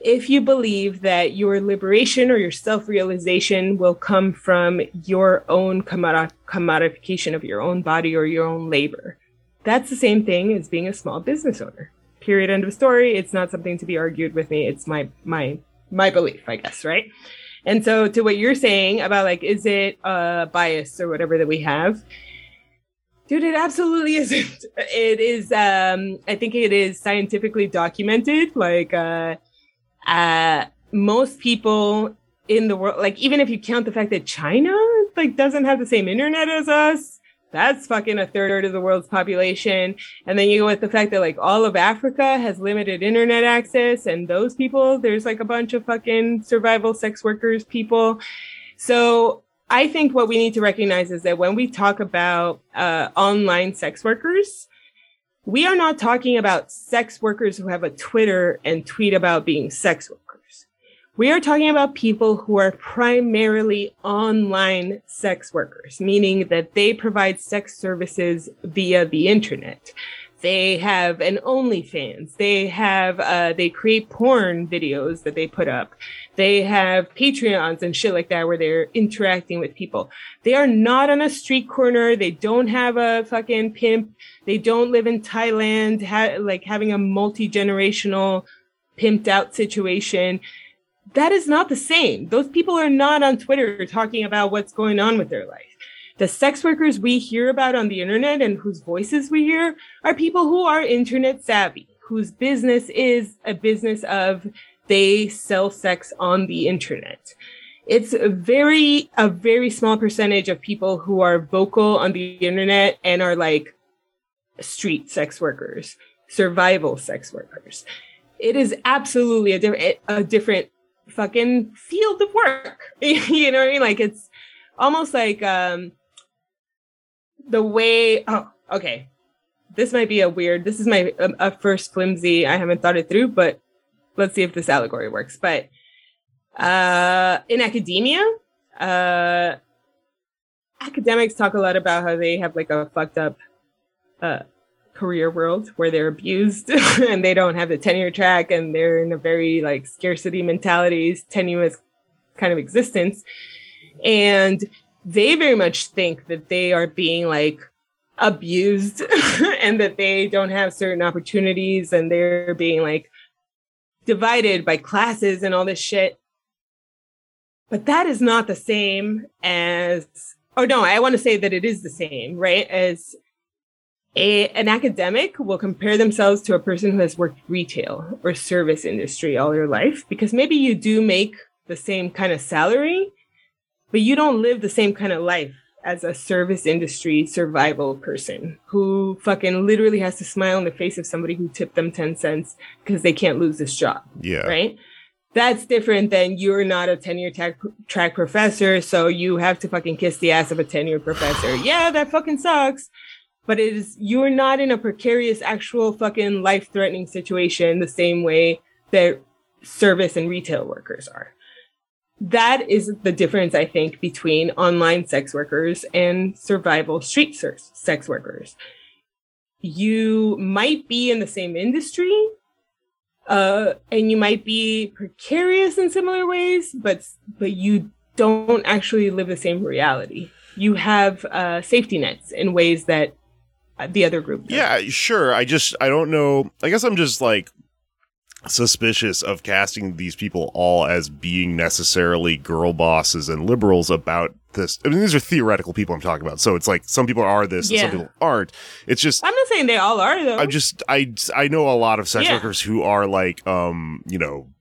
if you believe that your liberation or your self-realization will come from your own commodification of your own body or your own labor. That's the same thing as being a small business owner. Period, end of story. It's not something to be argued with me. It's my belief, I guess, right? And so to what you're saying about, like, is it a bias or whatever that we have? Dude, it absolutely isn't. It is, I think it is scientifically documented. Like, most people in the world, like, even if you count the fact that China, like, doesn't have the same internet as us, that's fucking a third of the world's population. And then you go with the fact that, like, all of Africa has limited internet access, and those people, there's like a bunch of fucking survival sex workers people. So I think what we need to recognize is that when we talk about online sex workers, we are not talking about sex workers who have a Twitter and tweet about being sex workers. We are talking about people who are primarily online sex workers, meaning that they provide sex services via the internet. They have an OnlyFans. They have, they create porn videos that they put up. They have Patreons and shit like that where they're interacting with people. They are not on a street corner. They don't have a fucking pimp. They don't live in Thailand, having a multi-generational pimped out situation. That is not the same. Those people are not on Twitter talking about what's going on with their life. The sex workers we hear about on the internet and whose voices we hear are people who are internet savvy, whose business is a business of they sell sex on the internet. It's a very small percentage of people who are vocal on the internet and are like street sex workers, survival sex workers. It is absolutely a different fucking field of work. You know what I mean? Like, it's almost like this is my first flimsy, I haven't thought it through, but let's see if this allegory works. But in academia, academics talk a lot about how they have like a fucked up career world where they're abused and they don't have the tenure track and they're in a very like scarcity mentality, tenuous kind of existence. And they very much think that they are being like abused and that they don't have certain opportunities and they're being like divided by classes and all this shit. But that is not the same as, or no, I want to say that it is the same, right? As an academic will compare themselves to a person who has worked retail or service industry all their life, because maybe you do make the same kind of salary, but you don't live the same kind of life as a service industry survival person who fucking literally has to smile in the face of somebody who tipped them 10 cents because they can't lose this job. Yeah. Right? That's different than you're not a tenure track professor, so you have to fucking kiss the ass of a tenured professor. Yeah, that fucking sucks. But it is, you're not in a precarious, actual fucking life-threatening situation the same way that service and retail workers are. That is the difference, I think, between online sex workers and survival street sex workers. You might be in the same industry, and you might be precarious in similar ways, but you don't actually live the same reality. You have safety nets in ways that the other group does. Yeah, sure. I don't know. I guess I'm just like suspicious of casting these people all as being necessarily girl bosses and liberals about this. I mean, these are theoretical people I'm talking about, so it's like some people are this and some people aren't. It's just, I'm not saying they all are, though. I know a lot of sex workers who are like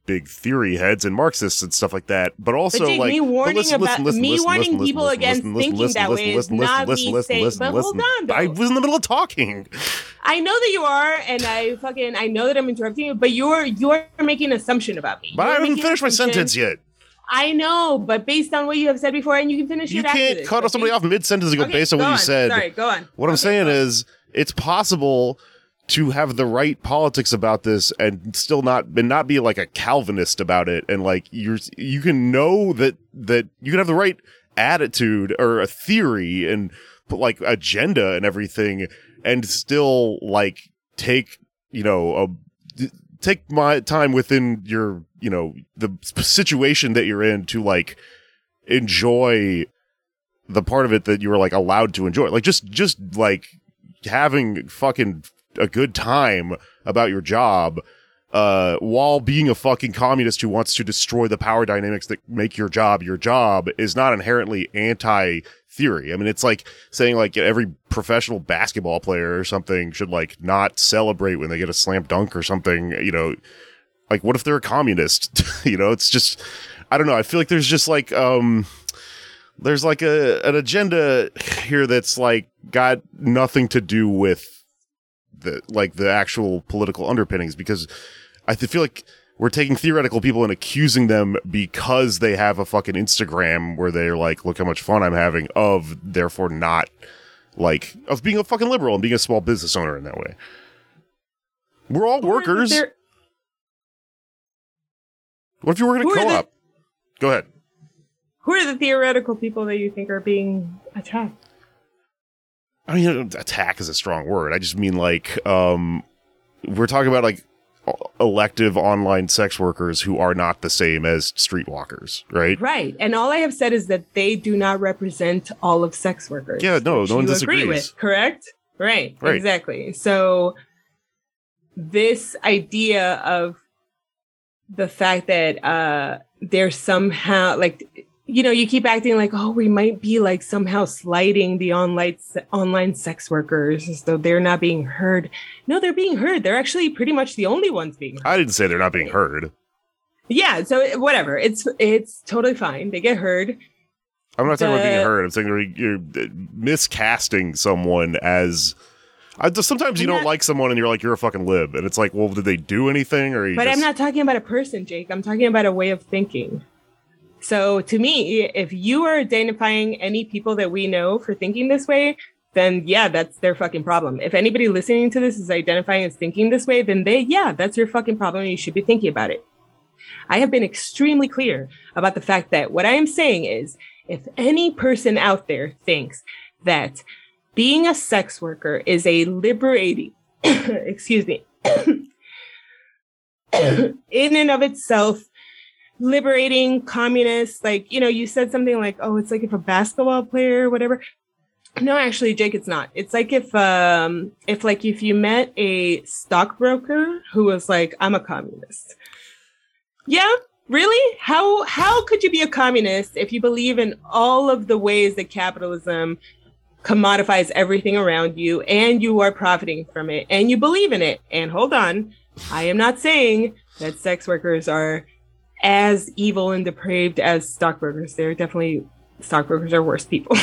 big theory heads and Marxists and stuff like that, but also like me warning people against thinking that way is not me saying. But hold on, though. I was in the middle of talking. I know that you are, and I know that I'm interrupting you, but you're making an assumption about me. But I haven't finished my sentence yet. I know, but based on what you have said before, and you can finish it after this. You can't cut somebody off mid-sentence and go based on what you said. Sorry, go on. What I'm saying is it's possible to have the right politics about this and still not be like a Calvinist about it. And like you can know that you can have the right attitude or a theory and like agenda and everything and still like take, you know, take my time within your, you know, the situation that you're in to like enjoy the part of it that you were like allowed to enjoy. Like just like having fucking a good time about your job while being a fucking communist who wants to destroy the power dynamics that make your job is not inherently anti-theory. I mean, it's like saying like every professional basketball player or something should like not celebrate when they get a slam dunk or something, you know, like what if they're a communist? You know, it's just, I don't know. I feel like there's just like, there's like an agenda here that's like got nothing to do with the actual political underpinnings, because I feel like we're taking theoretical people and accusing them because they have a fucking Instagram where they're like, look how much fun I'm having, of therefore not like of being a fucking liberal and being a small business owner in that way. We're all workers. What if you work at a co-op? Go ahead. Who are the theoretical people that you think are being attacked? I mean, attack is a strong word. I just mean like we're talking about like elective online sex workers who are not the same as streetwalkers, right? Right. And all I have said is that they do not represent all of sex workers. Yeah, no one disagrees. Agree with, correct? Right. Exactly. So this idea of the fact that they're somehow like, you know, you keep acting like, oh, we might be like somehow slighting the online sex workers as though they're not being heard. No, they're being heard. They're actually pretty much the only ones being heard. I didn't say they're not being heard. Yeah, so whatever. It's totally fine. They get heard. I'm not talking about being heard. I'm saying you're miscasting someone as... sometimes you don't like someone and you're like, you're a fucking lib. And it's like, well, did they do anything? I'm not talking about a person, Jake. I'm talking about a way of thinking. So to me, if you are identifying any people that we know for thinking this way, then yeah, that's their fucking problem. If anybody listening to this is identifying as thinking this way, then that's your fucking problem and you should be thinking about it. I have been extremely clear about the fact that what I am saying is, if any person out there thinks that being a sex worker is a liberating, excuse me, in and of itself, liberating communists, like, you know, you said something like, oh, it's like if a basketball player or whatever. No, actually, Jake, it's not. It's like if you met a stockbroker who was like, I'm a communist. Yeah, really? How could you be a communist if you believe in all of the ways that capitalism commodifies everything around you and you are profiting from it and you believe in it? And hold on, I am not saying that sex workers are as evil and depraved as stockbrokers. Stockbrokers are worse people.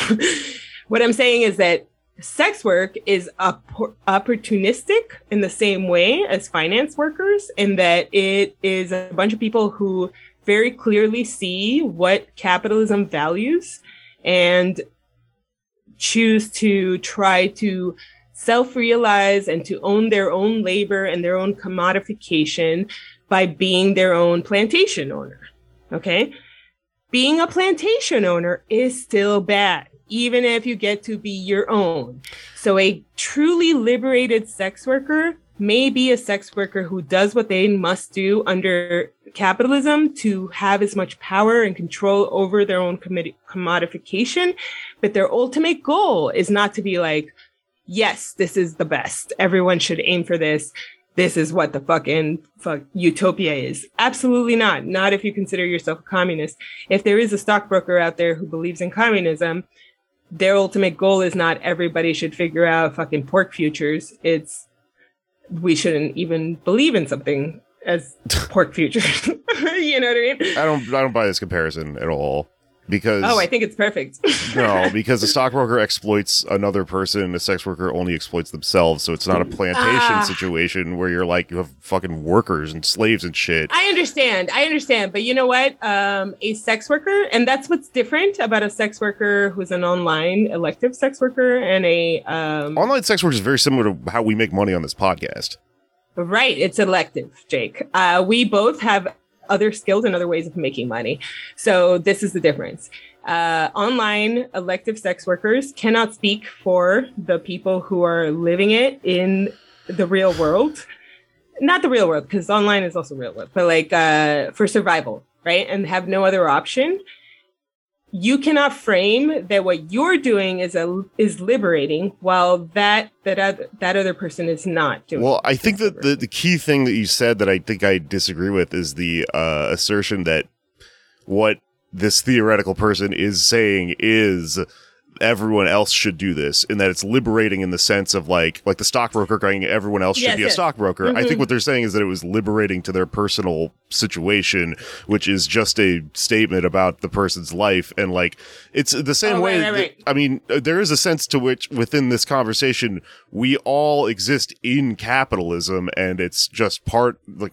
What I'm saying is that sex work is opportunistic in the same way as finance workers, in that it is a bunch of people who very clearly see what capitalism values and choose to try to self-realize and to own their own labor and their own commodification by being their own plantation owner, okay? Being a plantation owner is still bad, even if you get to be your own. So a truly liberated sex worker may be a sex worker who does what they must do under capitalism to have as much power and control over their own commodification, but their ultimate goal is not to be like, yes, this is the best, everyone should aim for this, this is what the fucking utopia is. Absolutely not. Not if you consider yourself a communist. If there is a stockbroker out there who believes in communism, their ultimate goal is not everybody should figure out fucking pork futures. It's we shouldn't even believe in something as pork futures. You know what I mean? I don't buy this comparison at all. because I think it's perfect. No, because a stockbroker exploits another person, a sex worker only exploits themselves. So it's not a plantation situation where you're like, you have fucking workers and slaves and shit. I understand. But you know what? A sex worker, and that's what's different about a sex worker who's an online elective sex worker and a... Online sex work is very similar to how we make money on this podcast. Right. It's elective, Jake. We both have other skills and other ways of making money. So this is the difference. Online elective sex workers cannot speak for the people who are living it in the real world. Not the real world, because online is also real world, but like for survival, right? And have no other option. You cannot frame that what you're doing is liberating, while that other person is not doing. Well, I think that the key thing that you said that I think I disagree with is the assertion that what this theoretical person is saying is everyone else should do this, and that it's liberating in the sense of like the stockbroker going, everyone else should be a stockbroker. Mm-hmm. I think what they're saying is that it was liberating to their personal situation, which is just a statement about the person's life. And like, it's the same way. Right. I mean, there is a sense to which within this conversation, we all exist in capitalism, and it's just part, like,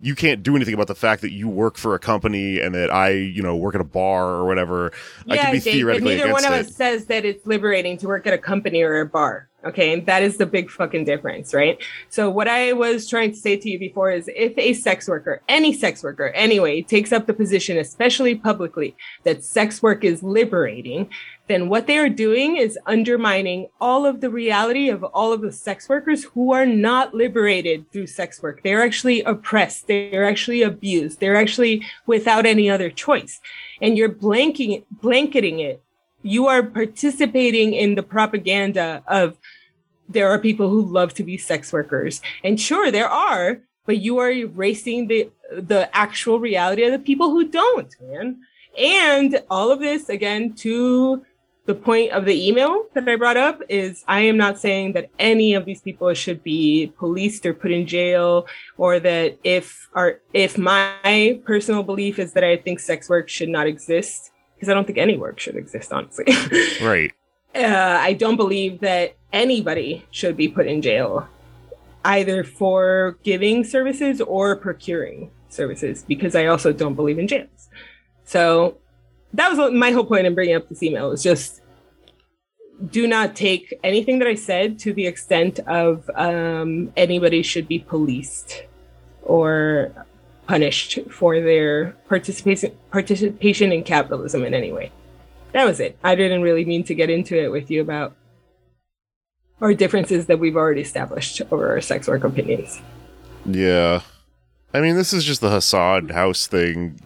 you can't do anything about the fact that you work for a company and that I, work at a bar or whatever. Yeah, I can be theoretically against it. Neither one of us says that it's liberating to work at a company or a bar. Okay. And that is the big fucking difference, right? So what I was trying to say to you before is if a sex worker, any sex worker, anyway, takes up the position, especially publicly, that sex work is liberating, then what they are doing is undermining all of the reality of all of the sex workers who are not liberated through sex work. They're actually oppressed. They're actually abused. They're actually without any other choice. And you're blanketing it. You are participating in the propaganda of there are people who love to be sex workers. And sure, there are, but you are erasing the actual reality of the people who don't, man. And all of this, again, to the point of the email that I brought up, is I am not saying that any of these people should be policed or put in jail, or that if my personal belief is that I think sex work should not exist, because I don't think any work should exist, honestly. Right. I don't believe that anybody should be put in jail, either for giving services or procuring services, because I also don't believe in jails. So that was my whole point in bringing up this email, is just do not take anything that I said to the extent of anybody should be policed or punished for their participation in capitalism in any way. That was it. I didn't really mean to get into it with you about our differences that we've already established over our sex work opinions. Yeah. I mean, this is just the Hassan House thing.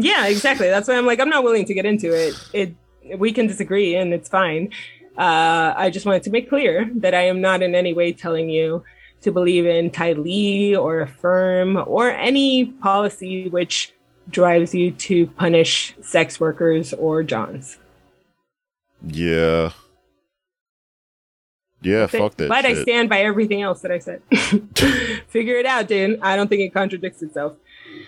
Yeah, exactly. That's why I'm like, I'm not willing to get into it. We can disagree and it's fine. I just wanted to make clear that I am not in any way telling you to believe in Ty Lee or Affirm or any policy which drives you to punish sex workers or Johns. Yeah. Yeah, fuck that. But shit. I stand by everything else that I said. Figure it out, dude. I don't think it contradicts itself.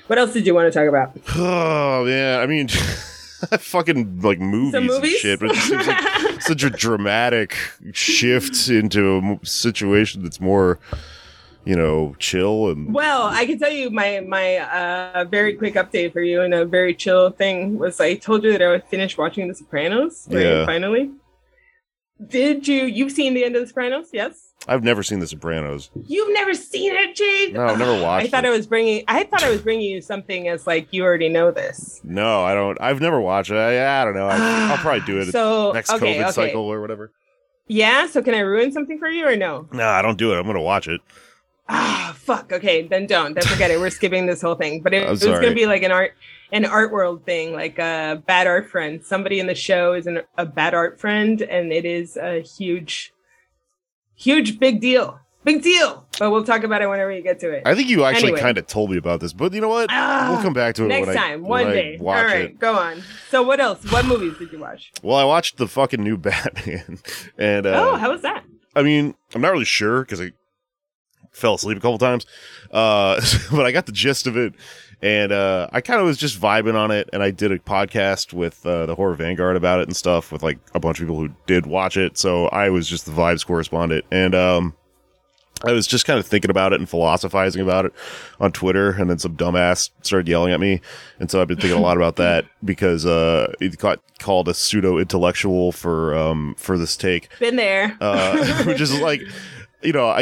What else did you want to talk about? Oh, yeah. I mean, fucking like movies and shit. But it seems like such a dramatic shift into a situation that's more, chill. And well, I can tell you my very quick update for you, and a very chill thing was I told you that I would finish watching The Sopranos. Right? Yeah. Finally. Did you've seen the end of The Sopranos? Yes. I've never seen The Sopranos. You've never seen it, Jake? No, I've never watched it. I thought I was bringing you something as like, you already know this. No, I don't. I've never watched it. I don't know. I'll probably do it next COVID cycle or whatever. Yeah? So can I ruin something for you or no? No, I don't do it. I'm going to watch it. Ah, fuck. Okay, then don't. Then forget it. We're skipping this whole thing. But it was going to be like an art world thing, like a bad art friend. Somebody in the show is a bad art friend, and it is a huge big deal, but we'll talk about it whenever you get to it. I think you actually kind of told me about this, but you know what, we'll come back to it next time, one day. All right, go on. So what else, what movies did you watch? Well, I watched the fucking new Batman, and how was that? I mean, I'm not really sure, because I fell asleep a couple times, but I got the gist of it. And I kind of was just vibing on it, and I did a podcast with the Horror Vanguard about it and stuff with like a bunch of people who did watch it. So I was just the vibes correspondent, and I was just kind of thinking about it and philosophizing about it on Twitter, and then some dumbass started yelling at me, and so I've been thinking a lot about that because it got called a pseudo intellectual for this take. Been there, which is like, you know,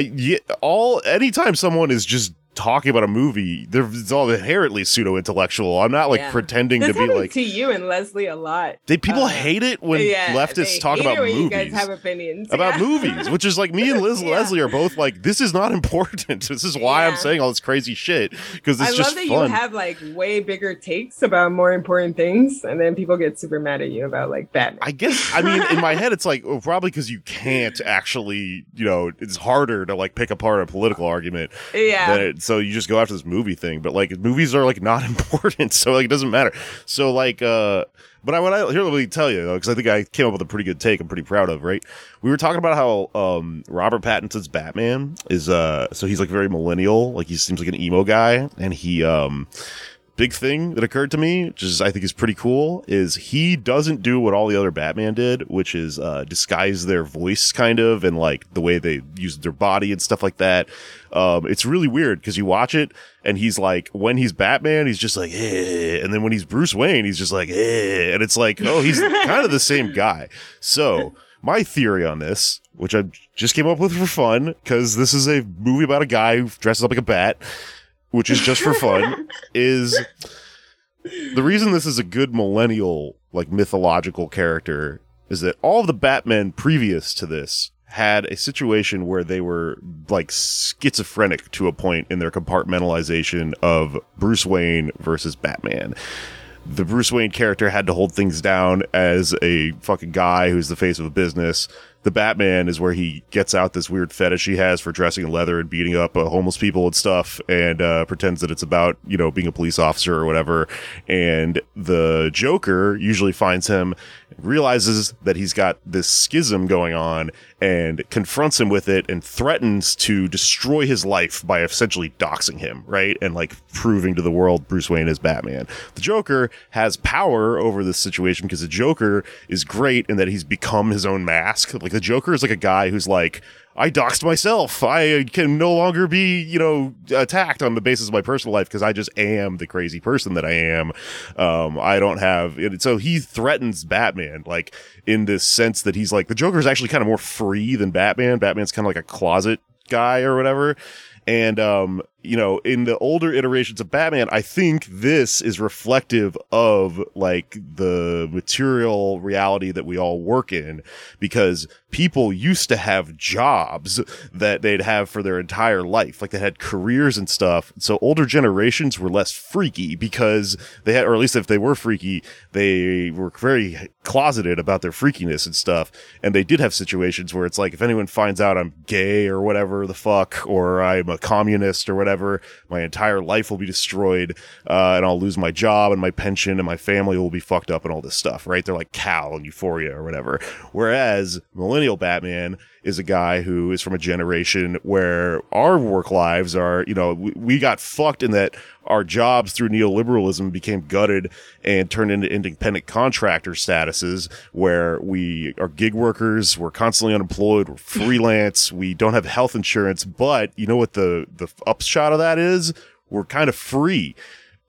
anytime someone is just talking about a movie, it's all inherently pseudo-intellectual. I'm not like pretending to be like to you and Leslie a lot. People hate it when leftists talk about movies. You guys have opinions about movies, which is like me and Leslie are both like, this is not important. This is why I'm saying all this crazy shit because it's just fun. I love that you have like way bigger takes about more important things, and then people get super mad at you about like Batman. I guess I mean in my head it's like probably because you can't actually, you know, it's harder to like pick apart a political argument. Yeah. Than so you just go after this movie thing, but like movies are like not important, so like it doesn't matter. So like, but let me tell you though, because I think I came up with a pretty good take I'm pretty proud of. Right, we were talking about how Robert Pattinson's Batman is so he's like very millennial, like he seems like an emo guy, and he big thing that occurred to me, which is I think is pretty cool, is he doesn't do what all the other Batman did, which is disguise their voice kind of, and like the way they use their body and stuff like that. It's really weird because you watch it and he's like, when he's Batman, he's just like, eh. And then when he's Bruce Wayne, he's just like, eh. And it's like, oh, he's kind of the same guy. So my theory on this, which I just came up with for fun, because this is a movie about a guy who dresses up like a bat, which is just for fun, is the reason this is a good millennial, like mythological character is that all of the Batmen previous to this had a situation where they were like schizophrenic to a point in their compartmentalization of Bruce Wayne versus Batman. The Bruce Wayne character had to hold things down as a fucking guy who's the face of a business. The Batman is where he gets out this weird fetish he has for dressing in leather and beating up homeless people and stuff, and pretends that it's about, you know, being a police officer or whatever. And the Joker usually finds him, realizes that he's got this schism going on, and confronts him with it and threatens to destroy his life by essentially doxing him, right? And like proving to the world Bruce Wayne is Batman. The Joker has power over this situation because the Joker is great in that he's become his own mask. Like the Joker is like a guy who's like, I doxed myself. I can no longer be, you know, attacked on the basis of my personal life because I just am the crazy person that I am. I don't have it. So he threatens Batman, like in this sense that he's like, the Joker is actually kind of more free than Batman. Batman's kind of like a closet guy or whatever. And, you know, in the older iterations of Batman, I think this is reflective of like the material reality that we all work in, because people used to have jobs that they'd have for their entire life. Like they had careers and stuff. So older generations were less freaky because they had, or at least if they were freaky, they were very closeted about their freakiness and stuff. And they did have situations where it's like, if anyone finds out I'm gay or whatever the fuck, or I'm a communist or whatever, my entire life will be destroyed, and I'll lose my job and my pension and my family will be fucked up and all this stuff, right? They're like Cal and Euphoria or whatever. Whereas millennial Batman is a guy who is from a generation where our work lives are, you know, we got fucked in that our jobs through neoliberalism became gutted and turned into independent contractor statuses where we are gig workers, we're constantly unemployed, we're freelance, we don't have health insurance, but you know what the upshot of that is? We're kind of free.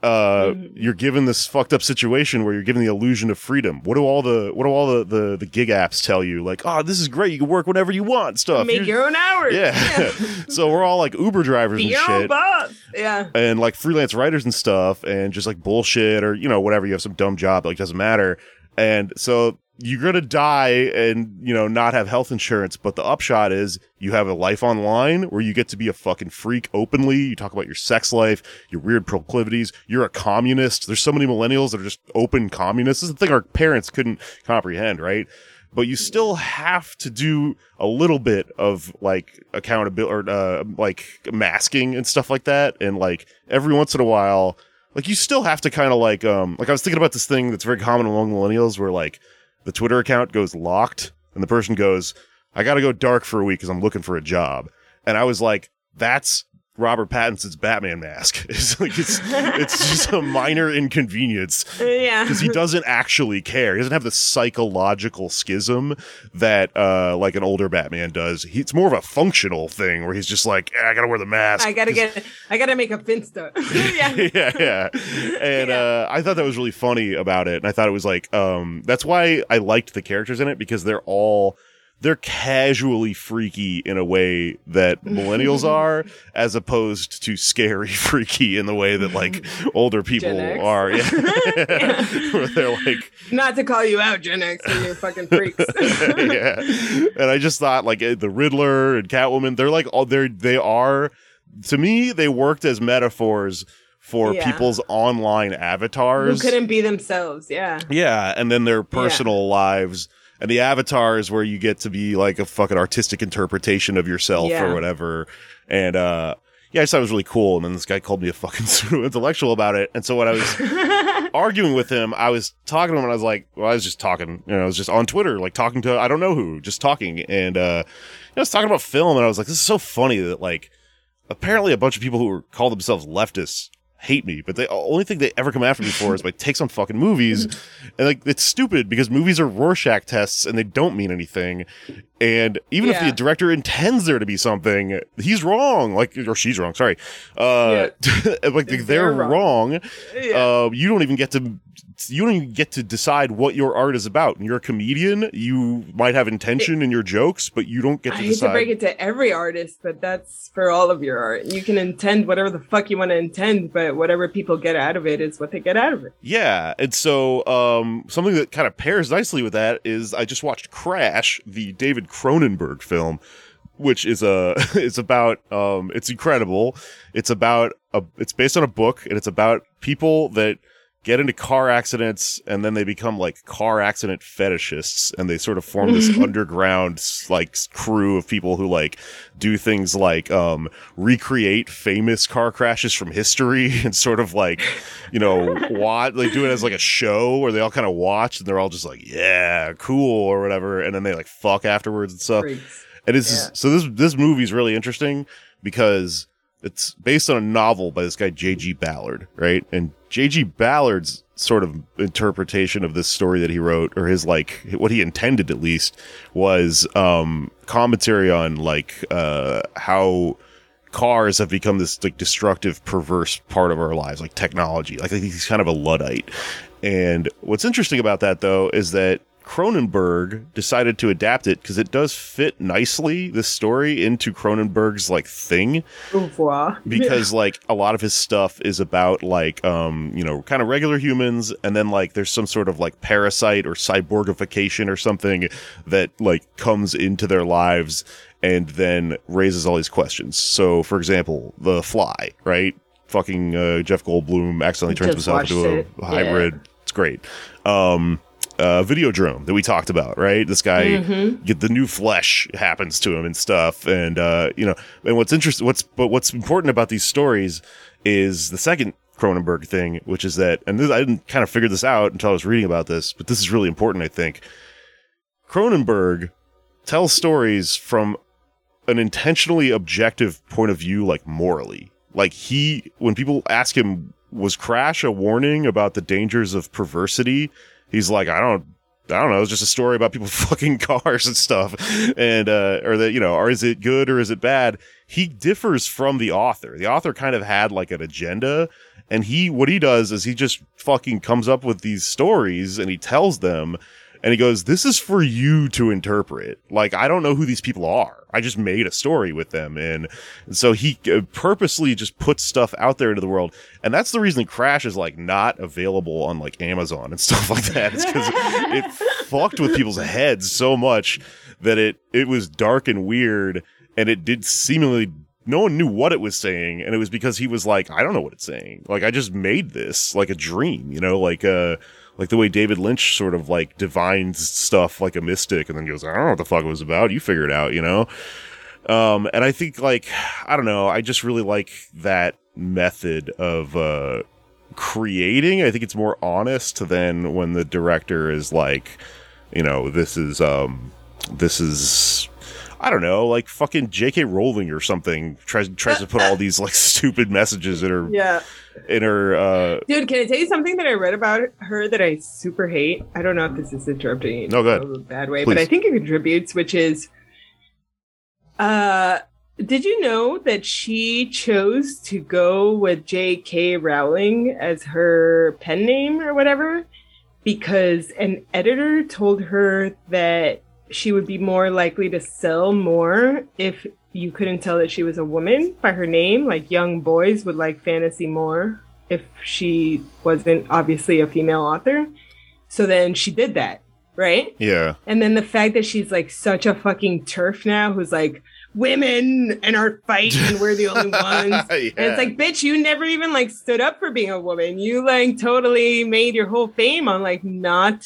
You're given this fucked up situation where you're given the illusion of freedom. What do all the gig apps tell you? Like, oh, this is great. You can work whenever you want. Stuff. Make your own hours. Yeah. So we're all like Uber drivers and shit. Boss. Yeah. And like freelance writers and stuff, and just like bullshit or, you know, whatever. You have some dumb job, like doesn't matter. And so you're going to die and, you know, not have health insurance. But the upshot is you have a life online where you get to be a fucking freak openly. You talk about your sex life, your weird proclivities. You're a communist. There's so many millennials that are just open communists. This is the thing our parents couldn't comprehend, right? But you still have to do a little bit of like accountability or like masking and stuff like that. And like every once in a while, like you still have to kind of like I was thinking about this thing that's very common among millennials where like, the Twitter account goes locked and the person goes, I got to go dark for a week because I'm looking for a job. And I was like, that's Robert Pattinson's Batman mask. It's like it's just a minor inconvenience. Yeah, because he doesn't actually care. He doesn't have the psychological schism that like an older Batman does. It's more of a functional thing where he's just like, I gotta wear the mask. I gotta make a finsta. yeah. And yeah. I thought that was really funny about it, and I thought it was like that's why I liked the characters in it, because they're casually freaky in a way that millennials are, as opposed to scary freaky in the way that like older people are. Yeah. Where they're like, not to call you out, Gen X, and you're fucking freaks. Yeah. And I just thought like the Riddler and Catwoman, they're like all they are to me, they worked as metaphors for people's online avatars who couldn't be themselves. Yeah. And then their personal lives. And the avatar is where you get to be like a fucking artistic interpretation of yourself or whatever. And I just thought it was really cool. And then this guy called me a fucking pseudo-intellectual about it. And so when I was arguing with him, I was talking to him and I was like, well, I was just talking. You know, I was just on Twitter, like talking to I don't know who, just talking. And I was talking about film and I was like, this is so funny that like apparently a bunch of people who call themselves leftists hate me, but the only thing they ever come after me for is my takes on fucking movies. And like, it's stupid because movies are Rorschach tests and they don't mean anything. And even if the director intends there to be something, he's wrong. Like, or she's wrong. Sorry. Like they're wrong. Yeah. You don't even get to decide what your art is about. And you're a comedian. You might have intention in your jokes, but you don't get to decide. I hate to break it to every artist, but that's for all of your art. You can intend whatever the fuck you want to intend, but whatever people get out of it is what they get out of it. Yeah. And so something that kind of pairs nicely with that is I just watched Crash, the David Cronenberg film, which is it's about it's incredible. It's based on a book, and it's about people that get into car accidents, and then they become like car accident fetishists, and they sort of form this underground like crew of people who like do things like recreate famous car crashes from history, and sort of like, you know, watch, like do it as like a show where they all kind of watch, and they're all just like, yeah, cool or whatever, and then they like fuck afterwards and stuff. Freaks. And it's so this movie's really interesting because it's based on a novel by this guy, J.G. Ballard, right? And J.G. Ballard's sort of interpretation of this story that he wrote, or his, like, what he intended at least, was commentary on, like, how cars have become this, like, destructive, perverse part of our lives, like technology. Like, he's kind of a Luddite. And what's interesting about that, though, is that Cronenberg decided to adapt it because it does fit nicely, this story, into Cronenberg's like thing, because like a lot of his stuff is about like you know, kind of regular humans, and then like there's some sort of like parasite or cyborgification or something that like comes into their lives and then raises all these questions. So for example, The Fly, right? Fucking Jeff Goldblum accidentally turns himself into a hybrid. It's great. Videodrome that we talked about, right? This guy, the new flesh happens to him and stuff, and you know. And what's important about these stories is the second Cronenberg thing, which is that, and I didn't kind of figure this out until I was reading about this, but this is really important, I think. Cronenberg tells stories from an intentionally objective point of view, like morally. Like when people ask him, was Crash a warning about the dangers of perversity? He's like, I don't know. It's just a story about people fucking cars and stuff. And, or that, you know, or is it good or is it bad? He differs from the author. The author kind of had like an agenda, and what he does is he just fucking comes up with these stories and he tells them, and he goes, this is for you to interpret. Like, I don't know who these people are. I just made a story with them. And so he purposely just puts stuff out there into the world. And that's the reason Crash is like not available on like Amazon and stuff like that. It's because it fucked with people's heads so much that it was dark and weird, and it did seemingly no one knew what it was saying. And it was because he was like, I don't know what it's saying. Like, I just made this like a dream, you know, like the way David Lynch sort of like divines stuff like a mystic and then goes, I don't know what the fuck it was about. You figure it out, you know? And I think like, I don't know. I just really like that method of creating. I think it's more honest than when the director is like, you know, this is I don't know, like fucking J.K. Rowling or something tries to put all these like stupid messages in her. Yeah. In her. Dude, can I tell you something that I read about her that I super hate? I don't know if this is interrupting you in a bad way, please. But I think it contributes, which is, did you know that she chose to go with J.K. Rowling as her pen name or whatever because an editor told her that she would be more likely to sell more if you couldn't tell that she was a woman by her name? Like, young boys would like fantasy more if she wasn't obviously a female author. So then she did that, right? Yeah. And then the fact that she's like such a fucking TERF now who's like, women and our fight and we're the only ones. Yeah. And it's like, bitch, you never even like stood up for being a woman. You like totally made your whole fame on like not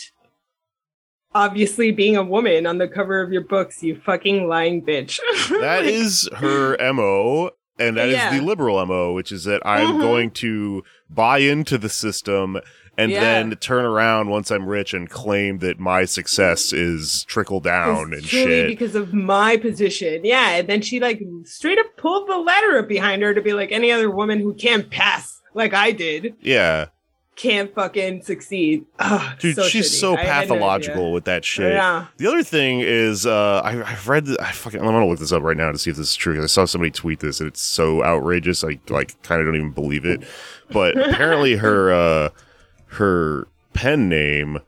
obviously being a woman on the cover of your books, you fucking lying bitch. That like, is her MO, and that is the liberal MO, which is that I'm going to buy into the system and then turn around once I'm rich and claim that my success is trickle down and shit because of my position. Yeah, and then she like straight up pulled the ladder up behind her to be like, any other woman who can't pass like I did. Yeah. Can't fucking succeed. Ugh, dude, so she's shitty. So pathological with that shit. Yeah. The other thing is, I've read. I'm gonna look this up right now to see if this is true, because I saw somebody tweet this and it's so outrageous. I like kind of don't even believe it. But apparently, her pen name,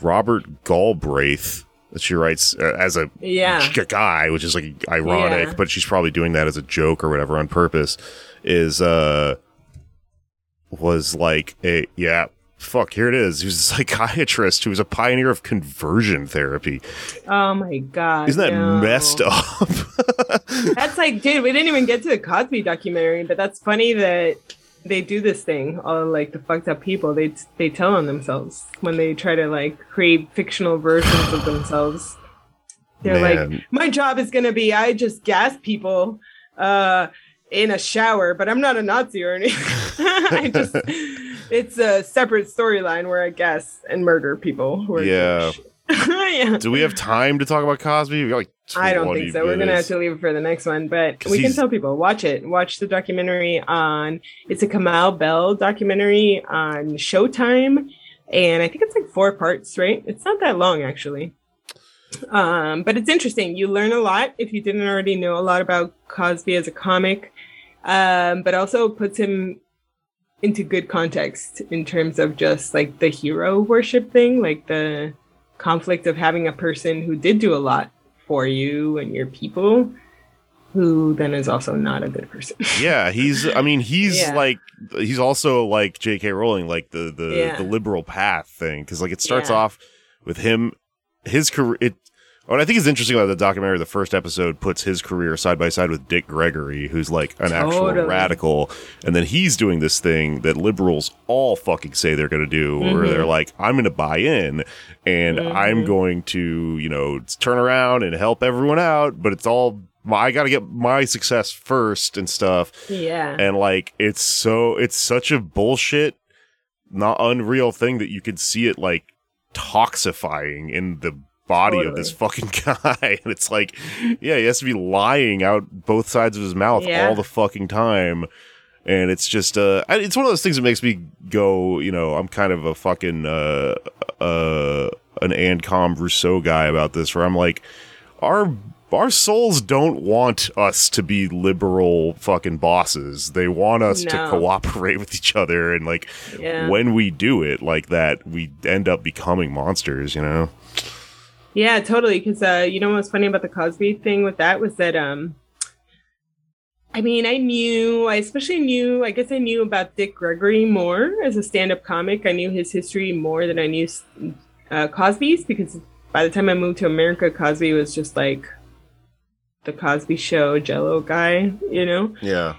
Robert Galbraith, that she writes as a guy, which is like ironic, but she's probably doing that as a joke or whatever on purpose. Was like a here it is. He was a psychiatrist who was a pioneer of conversion therapy. Oh my god! Isn't that messed up? That's like, dude, we didn't even get to the Cosby documentary, but that's funny that they do this thing. All like the fucked up people, they tell on themselves when they try to like create fictional versions of themselves. They're like, my job is gonna be I just gas people. In a shower, but I'm not a Nazi or anything. It's a separate storyline where I gas and murder people. Who are Do we have time to talk about Cosby? We got like 20 I don't think so. Minutes. We're going to have to leave it for the next one, but we can tell people, watch it. Watch the documentary on, it's a Kamau Bell documentary on Showtime. And I think it's like 4 parts, right? It's not that long actually. But it's interesting. You learn a lot if you didn't already know a lot about Cosby as a comic, but also puts him into good context in terms of just like the hero worship thing, like the conflict of having a person who did do a lot for you and your people who then is also not a good person. Yeah, he's like, he's also like J.K. Rowling, like the liberal path thing, because like it starts off with him. His career, I think it's interesting about the documentary. The first episode puts his career side by side with Dick Gregory, who's like an actual radical, and then he's doing this thing that liberals all fucking say they're going to do, where they're like, "I'm going to buy in, and I'm going to, you know, turn around and help everyone out," but it's all I got to get my success first and stuff. Yeah, and like it's such a bullshit, not unreal thing that you could see it like toxifying in the body of this fucking guy. And it's like, he has to be lying out both sides of his mouth all the fucking time. And it's just it's one of those things that makes me go, you know, I'm kind of a fucking an Anne-Com Rousseau guy about this, where I'm like, our souls don't want us to be liberal fucking bosses. They want us to cooperate with each other. And like when we do it like that, we end up becoming monsters, you know? Yeah, totally. Because, you know, what's funny about the Cosby thing with that was that, I knew about Dick Gregory more as a stand-up comic. I knew his history more than I knew Cosby's, because by the time I moved to America, Cosby was just like, the Cosby Show, Jell-O guy, you know? Yeah.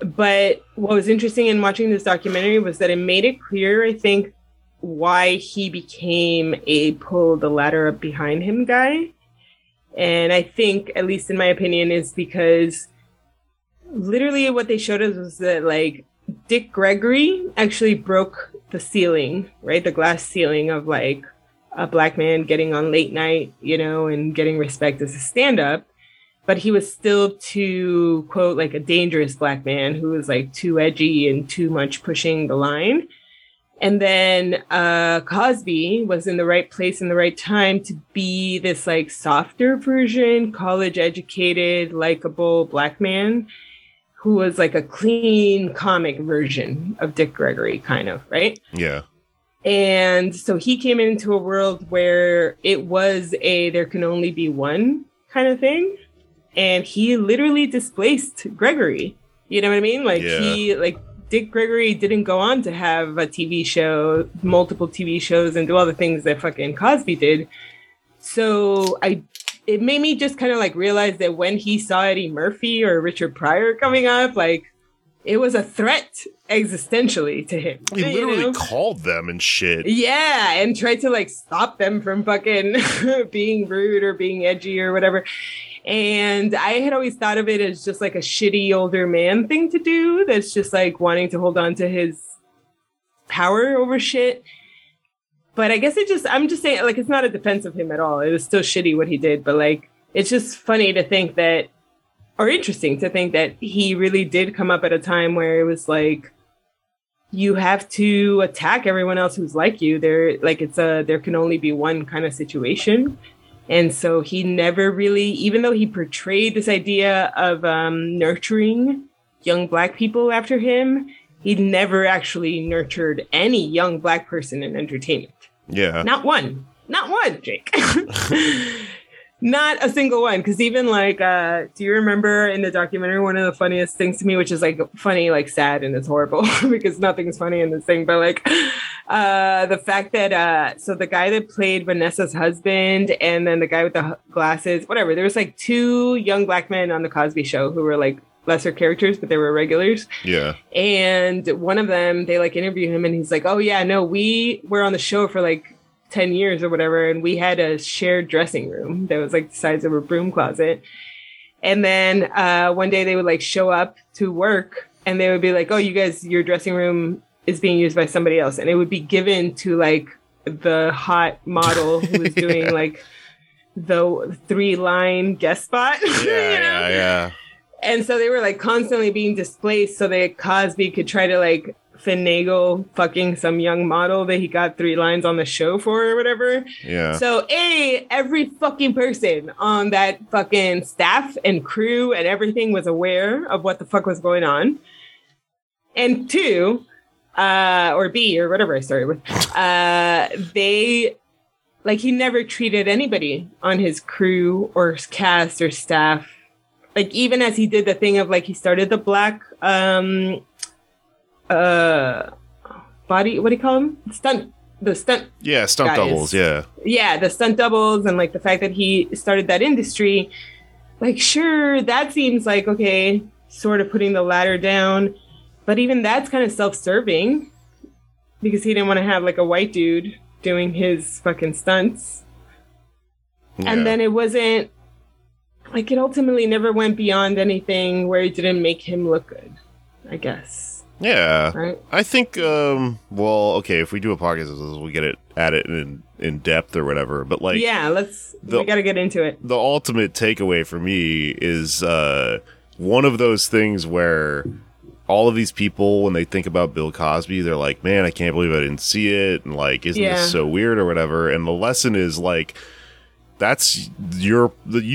But what was interesting in watching this documentary was that it made it clear, I think, why he became a pull the ladder up behind him guy. And I think, at least in my opinion, is because literally what they showed us was that, like, Dick Gregory actually broke the ceiling, right? The glass ceiling of, like, a Black man getting on late night, you know, and getting respect as a stand-up, but he was still too, quote, like a dangerous Black man who was like too edgy and too much pushing the line. And then Cosby was in the right place in the right time to be this like softer version, college educated, likable Black man who was like a clean comic version of Dick Gregory, kind of, right? Yeah. And so he came into a world where it was a there can only be one kind of thing. And he literally displaced Gregory. You know what I mean? Like he like Dick Gregory didn't go on to have a TV show, multiple TV shows, and do all the things that fucking Cosby did. So it made me just kind of like realize that when he saw Eddie Murphy or Richard Pryor coming up, like it was a threat existentially to him. He literally called them and shit. Yeah, and tried to like stop them from fucking being rude or being edgy or whatever. And I had always thought of it as just like a shitty older man thing to do. That's just like wanting to hold on to his power over shit. But I guess I'm just saying, like, it's not a defense of him at all. It was still shitty what he did. But like, it's just funny to think that, or interesting to think that he really did come up at a time where it was like, you have to attack everyone else who's like you. There can only be one kind of situation. And so he never really, even though he portrayed this idea of nurturing young Black people after him, he never actually nurtured any young Black person in entertainment. Yeah. Not one, Jake. Not a single one. Because even like, do you remember in the documentary, one of the funniest things to me, which is like funny, like sad, and it's horrible because nothing's funny in this thing. But like the fact that so the guy that played Vanessa's husband and then the guy with the glasses, whatever, there was like two young Black men on the Cosby Show who were like lesser characters, but they were regulars. Yeah. And one of them, they like interview him and he's like, oh, yeah, no, we were on the show for like 10 years or whatever, and we had a shared dressing room that was like the size of a broom closet. And then one day they would like show up to work and they would be like, oh, you guys, your dressing room is being used by somebody else. And it would be given to like the hot model who was doing like the 3-line guest spot. Yeah, you know? Yeah. And so they were like constantly being displaced so that Cosby could try to like finagle fucking some young model that he got 3 lines on the show for or whatever. Yeah. So every fucking person on that fucking staff and crew and everything was aware of what the fuck was going on. And B, or whatever I started with, they like he never treated anybody on his crew or cast or staff. Like even as he did the thing of like he started the Black body, what do you call them? The stunt. Yeah, stunt guys. Doubles. Yeah. Yeah, the stunt doubles, and like the fact that he started that industry, like sure, that seems like okay, sort of putting the ladder down, but even that's kind of self-serving because he didn't want to have like a white dude doing his fucking stunts, yeah. And then it wasn't like it ultimately never went beyond anything where it didn't make him look good, I guess. Yeah, right. I think, if we do a podcast, we'll get at it in depth or whatever, but like... Yeah, we gotta get into it. The ultimate takeaway for me is one of those things where all of these people, when they think about Bill Cosby, they're like, man, I can't believe I didn't see it, and like, isn't this so weird or whatever, and the lesson is like... That's you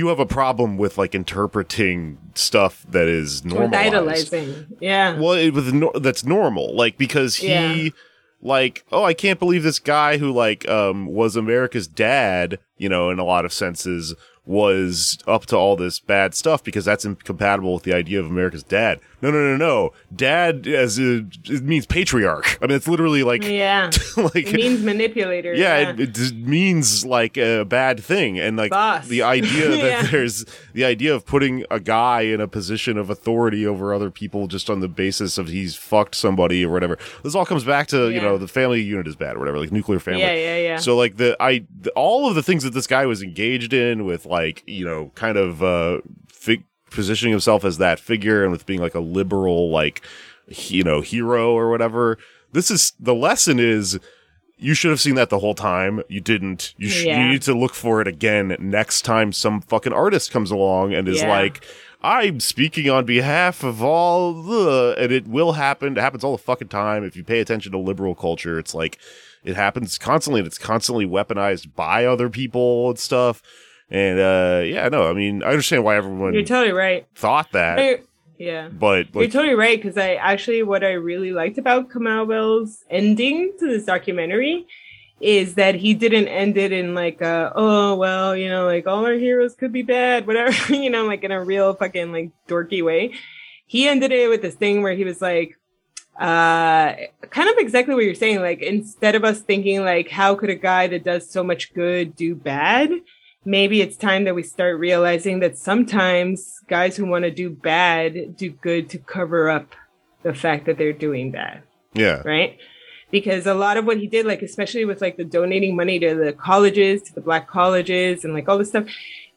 have a problem with like interpreting stuff that is normalized. With idolizing, yeah. Well, that's normal, like because he, like, oh, I can't believe this guy who like was America's dad, you know, in a lot of senses was up to all this bad stuff because that's incompatible with the idea of America's dad. No, dad as it means patriarch. I mean, it's literally like like it means manipulator. Yeah, it means like a bad thing, and like boss. The idea that there's the idea of putting a guy in a position of authority over other people just on the basis of he's fucked somebody or whatever. This all comes back to you know the family unit is bad or whatever, like nuclear family. Yeah. So like all of the things that this guy was engaged in with. Like, you know, kind of positioning himself as that figure and with being like a liberal, like, you know, hero or whatever. The lesson is you should have seen that the whole time. You didn't. You need to look for it again next time some fucking artist comes along and is like, I'm speaking on behalf of all the, and it will happen. It happens all the fucking time. If you pay attention to liberal culture, it's like it happens constantly, and it's constantly weaponized by other people and stuff. And I mean, I understand why everyone you're totally right thought that. But you're totally right, because I actually, what I really liked about Kamau's ending to this documentary is that he didn't end it in like, all our heroes could be bad, whatever, like in a real fucking like dorky way. He ended it with this thing where he was like, kind of exactly what you're saying. Like, instead of us thinking like, how could a guy that does so much good do bad? Maybe it's time that we start realizing that sometimes guys who want to do bad do good to cover up the fact that they're doing bad. Yeah. Right? Because a lot of what he did, like, especially with like the donating money to the colleges, to the black colleges and like all this stuff,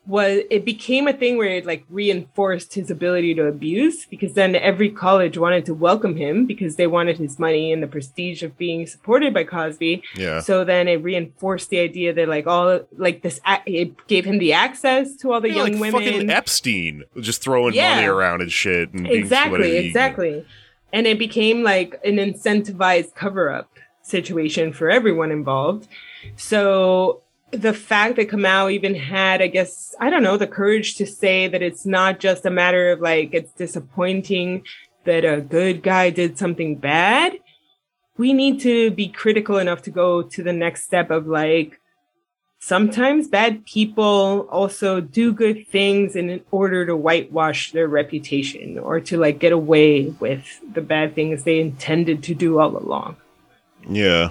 was it became a thing where it like reinforced his ability to abuse, because then every college wanted to welcome him because they wanted his money and the prestige of being supported by Cosby. Yeah. So then it reinforced the idea that like all like this, it gave him the access to all the young women. Fucking Epstein just throwing money around and shit. And exactly. And it became like an incentivized cover up situation for everyone involved. So the fact that Kamau even had, I guess, I don't know, the courage to say that it's not just a matter of like, it's disappointing that a good guy did something bad. We need to be critical enough to go to the next step of like, sometimes bad people also do good things in order to whitewash their reputation or to like get away with the bad things they intended to do all along. Yeah.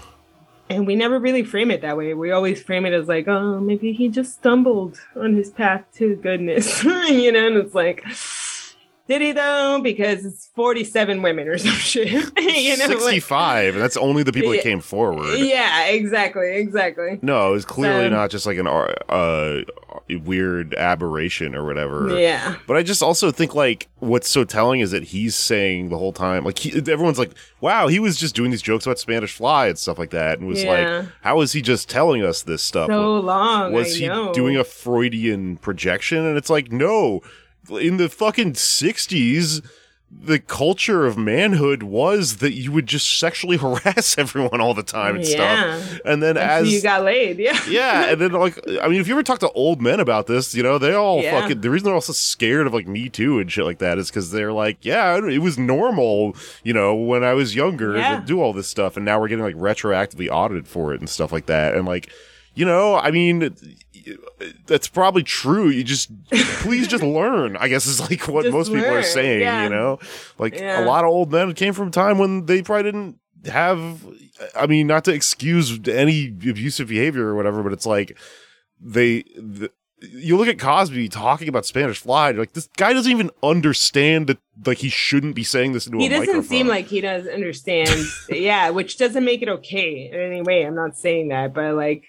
And we never really frame it that way. We always frame it as like, oh, maybe he just stumbled on his path to goodness. And it's like, did he though? Because it's 47 women or some shit. 65. Like, and that's only the people that came forward. Yeah, exactly. No, it was clearly not just like an weird aberration or whatever. Yeah. But I just also think like what's so telling is that he's saying the whole time, like everyone's like, wow, he was just doing these jokes about Spanish fly and stuff like that. And was like, how is he just telling us this stuff? So long. Was he doing a Freudian projection? And it's like, no. In the fucking 60s, the culture of manhood was that you would just sexually harass everyone all the time and stuff. And then until you got laid, and then like, I mean, if you ever talk to old men about this, they all fucking, the reason they're also scared of like Me Too and shit like that is because they're like, it was normal, when I was younger to do all this stuff, and now we're getting like retroactively audited for it and stuff like that, and like, I mean, that's probably true. You just, please just learn, I guess is like what most people are saying, Like a lot of old men came from a time when they probably didn't have, I mean, not to excuse any abusive behavior or whatever, but it's like you look at Cosby talking about Spanish fly, you're like, this guy doesn't even understand that like he shouldn't be saying this into a microphone. He doesn't seem like he does understand. Which doesn't make it okay in any way. I'm not saying that, but like,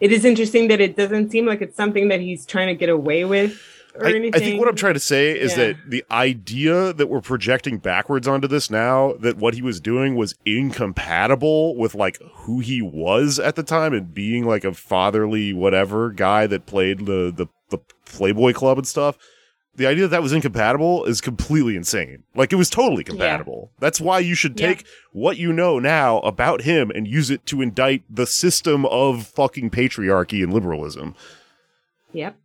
it is interesting that it doesn't seem like it's something that he's trying to get away with or anything. I think what I'm trying to say is that the idea that we're projecting backwards onto this now, that what he was doing was incompatible with like who he was at the time and being like a fatherly whatever guy that played the Playboy Club and stuff. The idea that was incompatible is completely insane. Like, it was totally compatible. Yeah. That's why you should take what you know now about him and use it to indict the system of fucking patriarchy and liberalism. Yep.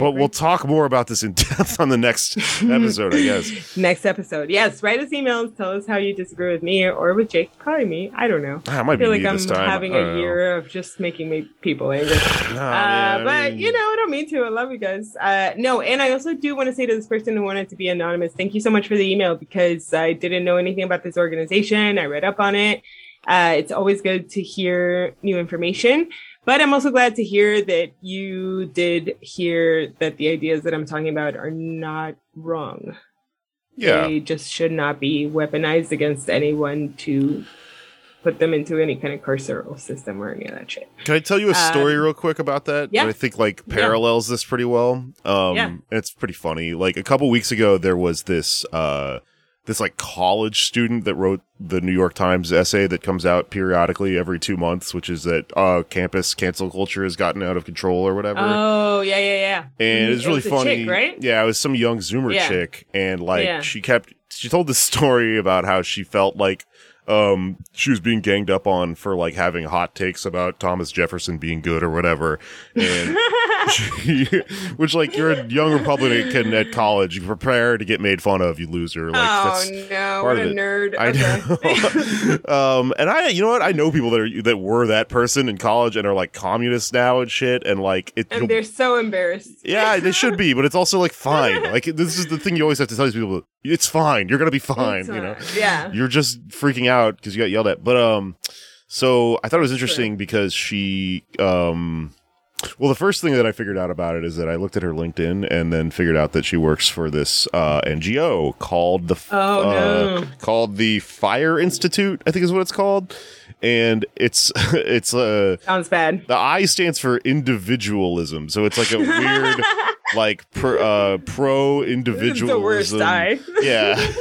But we'll talk more about this in depth on the next episode, I guess. Next episode. Yes, write us emails. Tell us how you disagree with me or with Jake. Probably me. I don't know. I might feel be like I'm time. Having a know. Year of just making people angry. I don't mean to. I love you guys. No, and I also do want to say to this person who wanted to be anonymous, thank you so much for the email, because I didn't know anything about this organization. I read up on it. It's always good to hear new information. But I'm also glad to hear that you did hear that the ideas that I'm talking about are not wrong. Yeah. They just should not be weaponized against anyone to put them into any kind of carceral system or any of that shit. Can I tell you a story real quick about that? Yeah. That I think like parallels this pretty well. And it's pretty funny. Like a couple weeks ago, there was this this like college student that wrote the New York Times essay that comes out periodically every 2 months, which is that campus cancel culture has gotten out of control or whatever. Oh, yeah, yeah, yeah. And it's really funny. A chick, right? Yeah, it was some young Zoomer chick. And like she told this story about how she felt like she was being ganged up on for like having hot takes about Thomas Jefferson being good or whatever. And which like you're a young Republican at college, you prepare to get made fun of, you loser. Like, what a nerd. I know. And you know what? I know people that were that person in college and are like communists now and shit. And like, and they're so embarrassed. Yeah, they should be, but it's also like fine. Like this is the thing you always have to tell these people. It's fine. You're gonna be fine. You know. Yeah. You're just freaking out because you got yelled at. But so I thought it was interesting because she well, the first thing that I figured out about it is that I looked at her LinkedIn and then figured out that she works for this NGO called the Fire Institute, I think is what it's called. And it's sounds bad. The I stands for individualism, so it's like a weird like pro individualism. It's the worst I. Yeah.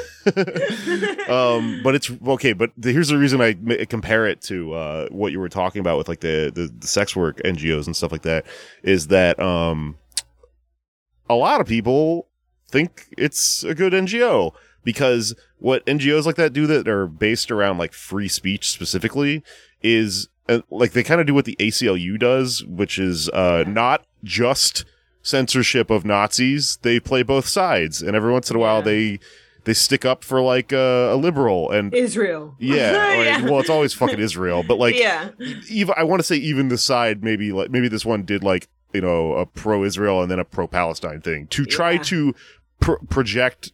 But it's okay. But here's the reason I compare it to what you were talking about with like the sex work NGOs and stuff like that is that a lot of people think it's a good NGO because what NGOs like that do that are based around like free speech specifically is like they kind of do what the ACLU does, which is not just censorship of Nazis. They play both sides, and every once in a while they stick up for like a liberal and Israel. Yeah, yeah. Well, it's always fucking Israel, but like, even I want to say even the side maybe this one did like you know a pro-Israel and then a pro-Palestine thing to try to project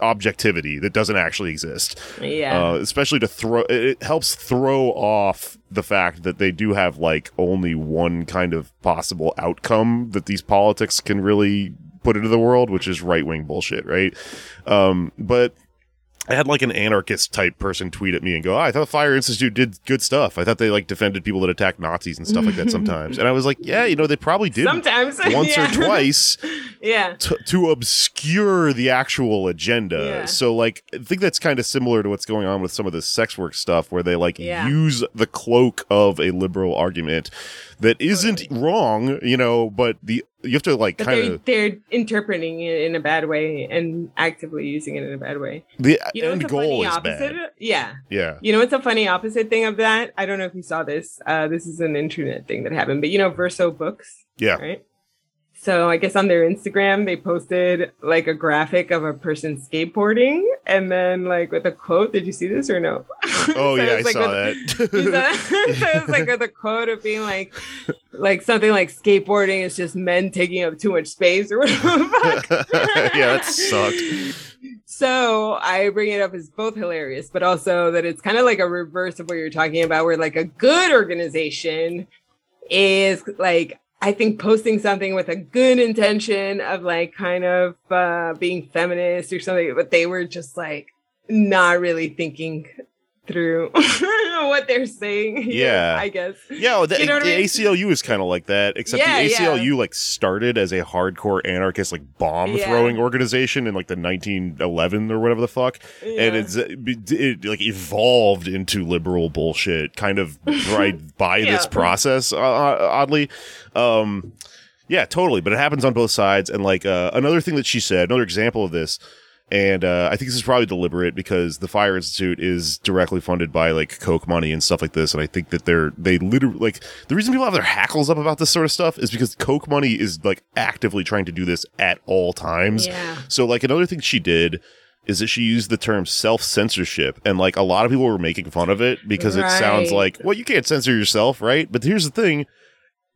objectivity that doesn't actually exist. Yeah, especially to it helps throw off the fact that they do have like only one kind of possible outcome that these politics can really put into the world, which is right-wing bullshit, right? But I had like an anarchist type person tweet at me and go, I thought Fire Institute did good stuff. I thought they like defended people that attacked Nazis and stuff like that sometimes. And I was like, yeah, you know, they probably did sometimes once or twice to obscure the actual agenda. Yeah. So like, I think that's kind of similar to what's going on with some of this sex work stuff where they like use the cloak of a liberal argument that isn't wrong, you know, but you have to like kind of they're interpreting it in a bad way and actively using it in a bad way. The you know, end goal is bad. Yeah. You know what's a funny opposite thing of that? I don't know if you saw this. This is an internet thing that happened, but you know Verso Books? Yeah. Right? So I guess on their Instagram, they posted like a graphic of a person skateboarding and then like with a quote. Did you see this or no? Oh, so yeah, I saw that. So it was like with a quote of being like something like skateboarding is just men taking up too much space or whatever the fuck. Yeah, that sucked. So I bring it up as both hilarious, but also that it's kind of like a reverse of what you're talking about where like a good organization is like, I think posting something with a good intention of like kind of being feminist or something, but they were just like not really thinking through what they're saying. Yeah. I guess. Yeah. You know the ACLU is kind of like that, except the ACLU like started as a hardcore anarchist, like bomb throwing organization in like the 1911 or whatever the fuck. Yeah. And it like evolved into liberal bullshit kind of right by this process, oddly. Yeah, totally. But it happens on both sides. And like another thing that she said, another example of this, and I think this is probably deliberate because the Fire Institute is directly funded by like Coke money and stuff like this. And I think that they literally like the reason people have their hackles up about this sort of stuff is because Coke money is like actively trying to do this at all times. Yeah. So like another thing she did is that she used the term self-censorship. And like a lot of people were making fun of it because it sounds like, well, you can't censor yourself, right? But here's the thing.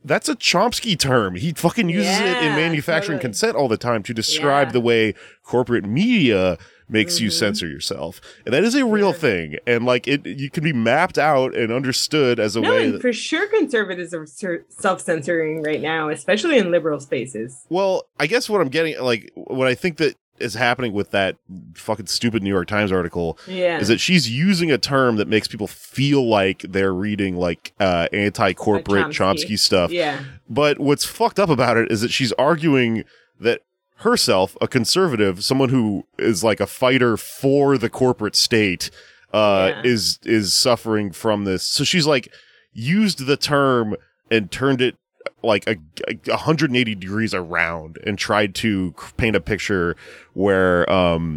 That's a Chomsky term. He fucking uses it in Manufacturing Consent all the time to describe the way corporate media makes you censor yourself. And that is a real thing. And like you can be mapped out and understood as a way. And for sure conservatives are self-censoring right now, especially in liberal spaces. Well, I guess what I'm getting, like what I think that is happening with that fucking stupid New York Times article is that she's using a term that makes people feel like they're reading like anti-corporate Chomsky stuff. Yeah. But what's fucked up about it is that she's arguing that herself a conservative, someone who is like a fighter for the corporate state, is suffering from this. So she's like used the term and turned it like a 180 degrees around and tried to paint a picture where,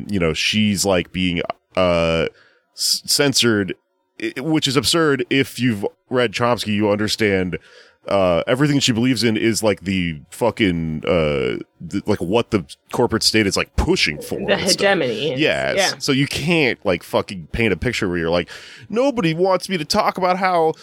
you know, she's like being censored, which is absurd. If you've read Chomsky, you understand everything she believes in is like the fucking like what the corporate state is like pushing for, the hegemony. Yes. Yeah. So you can't like fucking paint a picture where you're like, nobody wants me to talk about how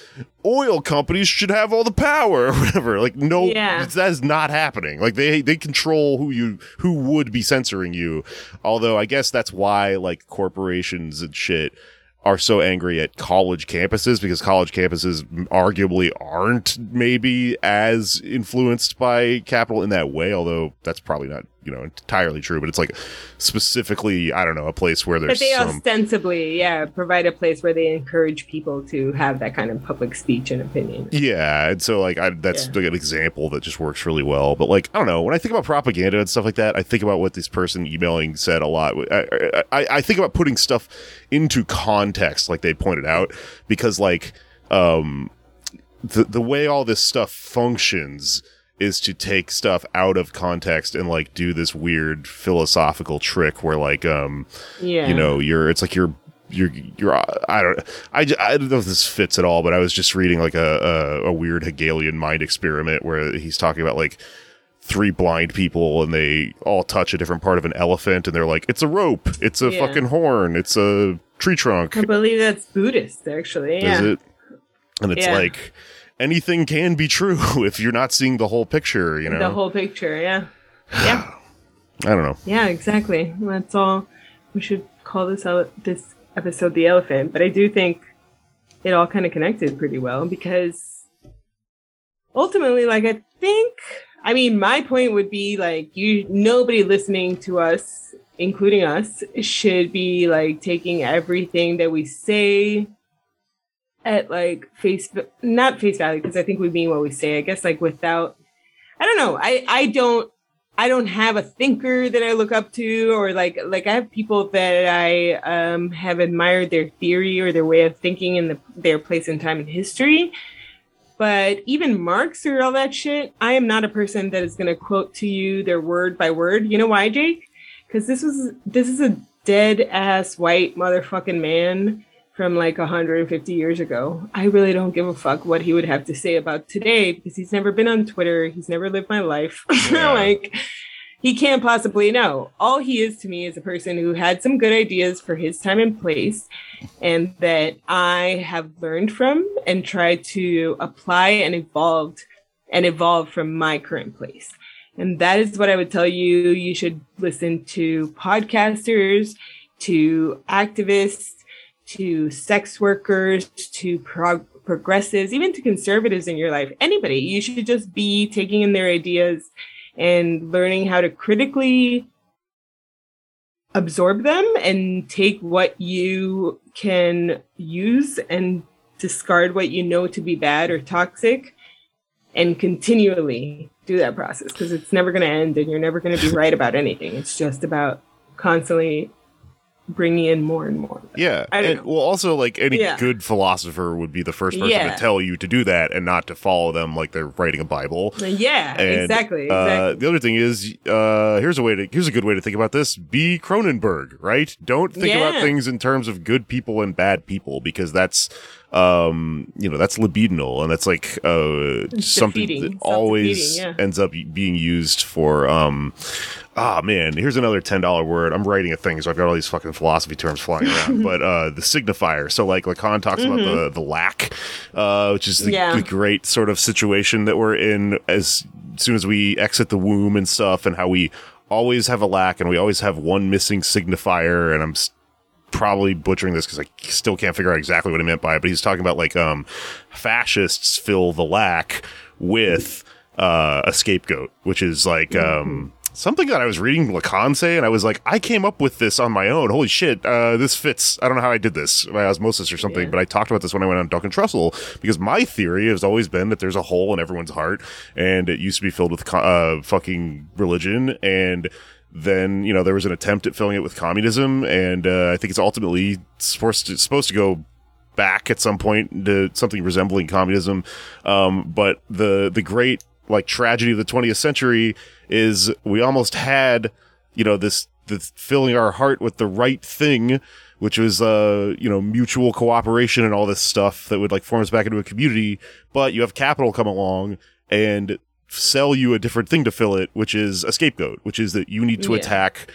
oil companies should have all the power or whatever. Like, no, that is not happening. Like they control who would be censoring you. Although I guess that's why like corporations and shit are so angry at college campuses, because college campuses arguably aren't maybe as influenced by capital in that way, although that's probably not, you know, entirely true, but it's like specifically, I don't know, a place where there's ostensibly, provide a place where they encourage people to have that kind of public speech and opinion. Yeah, and so like that's an example that just works really well. But like, I don't know, when I think about propaganda and stuff like that, I think about what this person emailing said a lot. I think about putting stuff into context, like they pointed out, because like the way all this stuff functions is to take stuff out of context and like do this weird philosophical trick where like you know, I don't know if this fits at all, but I was just reading like a weird Hegelian mind experiment where he's talking about like three blind people and they all touch a different part of an elephant and they're like, it's a rope, it's a fucking horn, it's a tree trunk. I believe that's Buddhist, actually. Yeah. Is it? And it's like, anything can be true if you're not seeing the whole picture, you know? The whole picture, yeah. Yeah. I don't know. Yeah, exactly. That's all. We should call this episode The Elephant. But I do think it all kind of connected pretty well, because ultimately, like, my point would be, like, nobody listening to us, including us, should be, like, taking everything that we say at like not face value, because I think we mean what we say, I guess, like, without, I don't know. I don't have a thinker that I look up to, or like I have people that I have admired their theory or their way of thinking in their place in time in history. But even Marx or all that shit, I am not a person that is going to quote to you their word by word. You know why, Jake? Because this is a dead ass white motherfucking man from like 150 years ago. I really don't give a fuck what he would have to say about today, because he's never been on Twitter. He's never lived my life. Yeah. Like, he can't possibly know. All he is to me is a person who had some good ideas for his time and place, and that I have learned from and tried to apply and evolve from my current place. And that is what I would tell you. You should listen to podcasters, to activists, to sex workers, to progressives, even to conservatives in your life, anybody. You should just be taking in their ideas and learning how to critically absorb them and take what you can use and discard what you know to be bad or toxic, and continually do that process, because it's never going to end and you're never going to be right about anything. It's just about constantly bringing in more and more. Yeah. Well, also, like, any good philosopher would be the first person to tell you to do that and not to follow them like they're writing a Bible. Yeah, and, exactly. The other thing is, here's a good way to think about this. Be Cronenberg, right? Don't think about things in terms of good people and bad people, because that's, you know, that's libidinal, and that's like something that always ends up being used for. Here's another $10 word. I'm writing a thing, so I've got all these fucking philosophy terms flying around. But the signifier. So like Lacan talks about the lack, which is the great sort of situation that we're in as soon as we exit the womb and stuff, and how we always have a lack and we always have one missing signifier. And I'm probably butchering this because I still can't figure out exactly what he meant by it, but he's talking about like fascists fill the lack with a scapegoat, which is like something that I was reading Lacan say, and I was like, I came up with this on my own. Holy shit, this fits. I don't know how I did this by osmosis or something, but I talked about this when I went on Duck and Trussell, because my theory has always been that there's a hole in everyone's heart, and it used to be filled with fucking religion, and then, you know, there was an attempt at filling it with communism, and I think it's ultimately supposed to go back at some point to something resembling communism, but the great like tragedy of the 20th century is we almost had, you know, this filling our heart with the right thing, which was you know, mutual cooperation and all this stuff that would like form us back into a community, but you have capital come along and sell you a different thing to fill it, which is a scapegoat, which is that you need to attack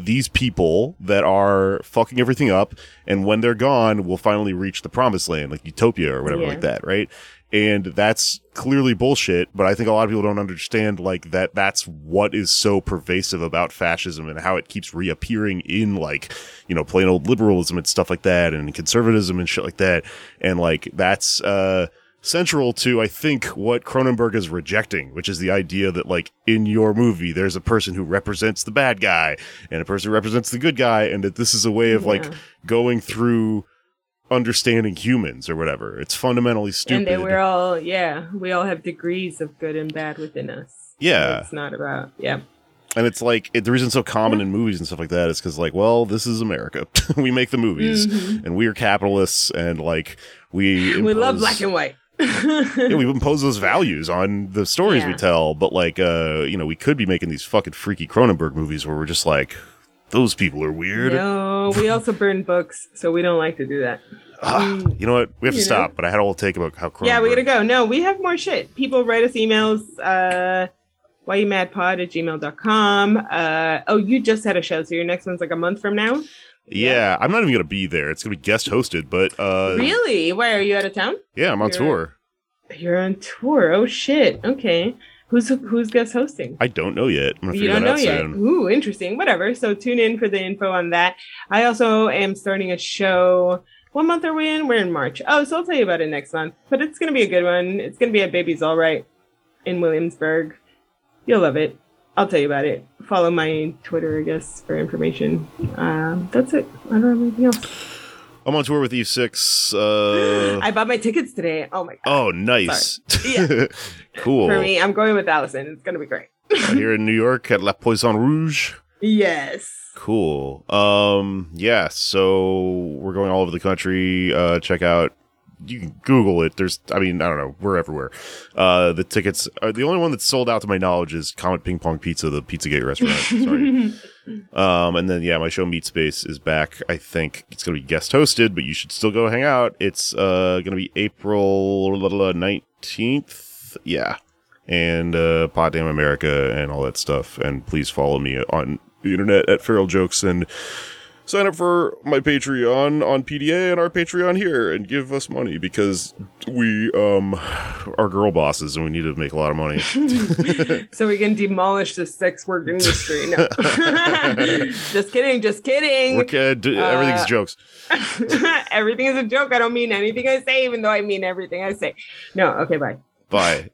these people that are fucking everything up, and when they're gone, we'll finally reach the promised land, like utopia or whatever like that, right? And that's clearly bullshit, but I think a lot of people don't understand like that that's what is so pervasive about fascism and how it keeps reappearing in like, you know, plain old liberalism and stuff like that, and conservatism and shit like that. And like that's central to, I think, what Cronenberg is rejecting, which is the idea that like in your movie there's a person who represents the bad guy and a person who represents the good guy, and that this is a way of like going through understanding humans or whatever. It's fundamentally stupid. And that we're all, we all have degrees of good and bad within us. Yeah. It's not about, And it's like, the reason it's so common in movies and stuff like that is because, like, well, this is America. We make the movies and we are capitalists, and like, we love black and white. We impose those values on the stories we tell, but like, you know, we could be making these fucking freaky Cronenberg movies where we're just like, those people are weird. No, we also burn books, so we don't like to do that. You know what? We have to stop, but I had a whole take about how Cronenberg... Yeah, we gotta go. No, we have more shit. People write us emails, whyyoumadpod@gmail.com. Oh, you just had a show, so your next one's like a month from now? Yeah, I'm not even gonna be there. It's gonna be guest hosted, but... Really? Why, are you out of town? Yeah, I'm on tour. You're on tour? Oh, shit. Okay. Who's guest hosting? I don't know yet. I'm gonna figure that out soon. Ooh, interesting. Whatever. So tune in for the info on that. I also am starting a show. What month are we in? We're in March. Oh, so I'll tell you about it next month. But it's going to be a good one. It's going to be at Baby's All Right in Williamsburg. You'll love it. I'll tell you about it. Follow my Twitter, I guess, for information. That's it. I don't have anything else. I'm on tour with Eve6. I bought my tickets today. Oh, my God. Oh, nice. Yeah. Cool. For me, I'm going with Allison. It's going to be great. Here in New York at La Poisson Rouge. Yes. Cool. Yeah, so we're going all over the country. Check out. You can Google it. I don't know. We're everywhere. The tickets are the only one that's sold out to my knowledge is Comet Ping Pong Pizza, the Pizzagate restaurant. Sorry. And then, my show Meatspace is back. I think it's going to be guest hosted, but you should still go hang out. It's going to be April 19th. Yeah. And Pod Damn America and all that stuff. And please follow me on the internet at Feral Jokes and sign up for my Patreon on PDA and our Patreon here and give us money because we are girl bosses and we need to make a lot of money. So we can demolish the sex work industry. No. Just kidding. Everything's jokes. Everything is a joke. I don't mean anything I say, even though I mean everything I say. No, okay, bye.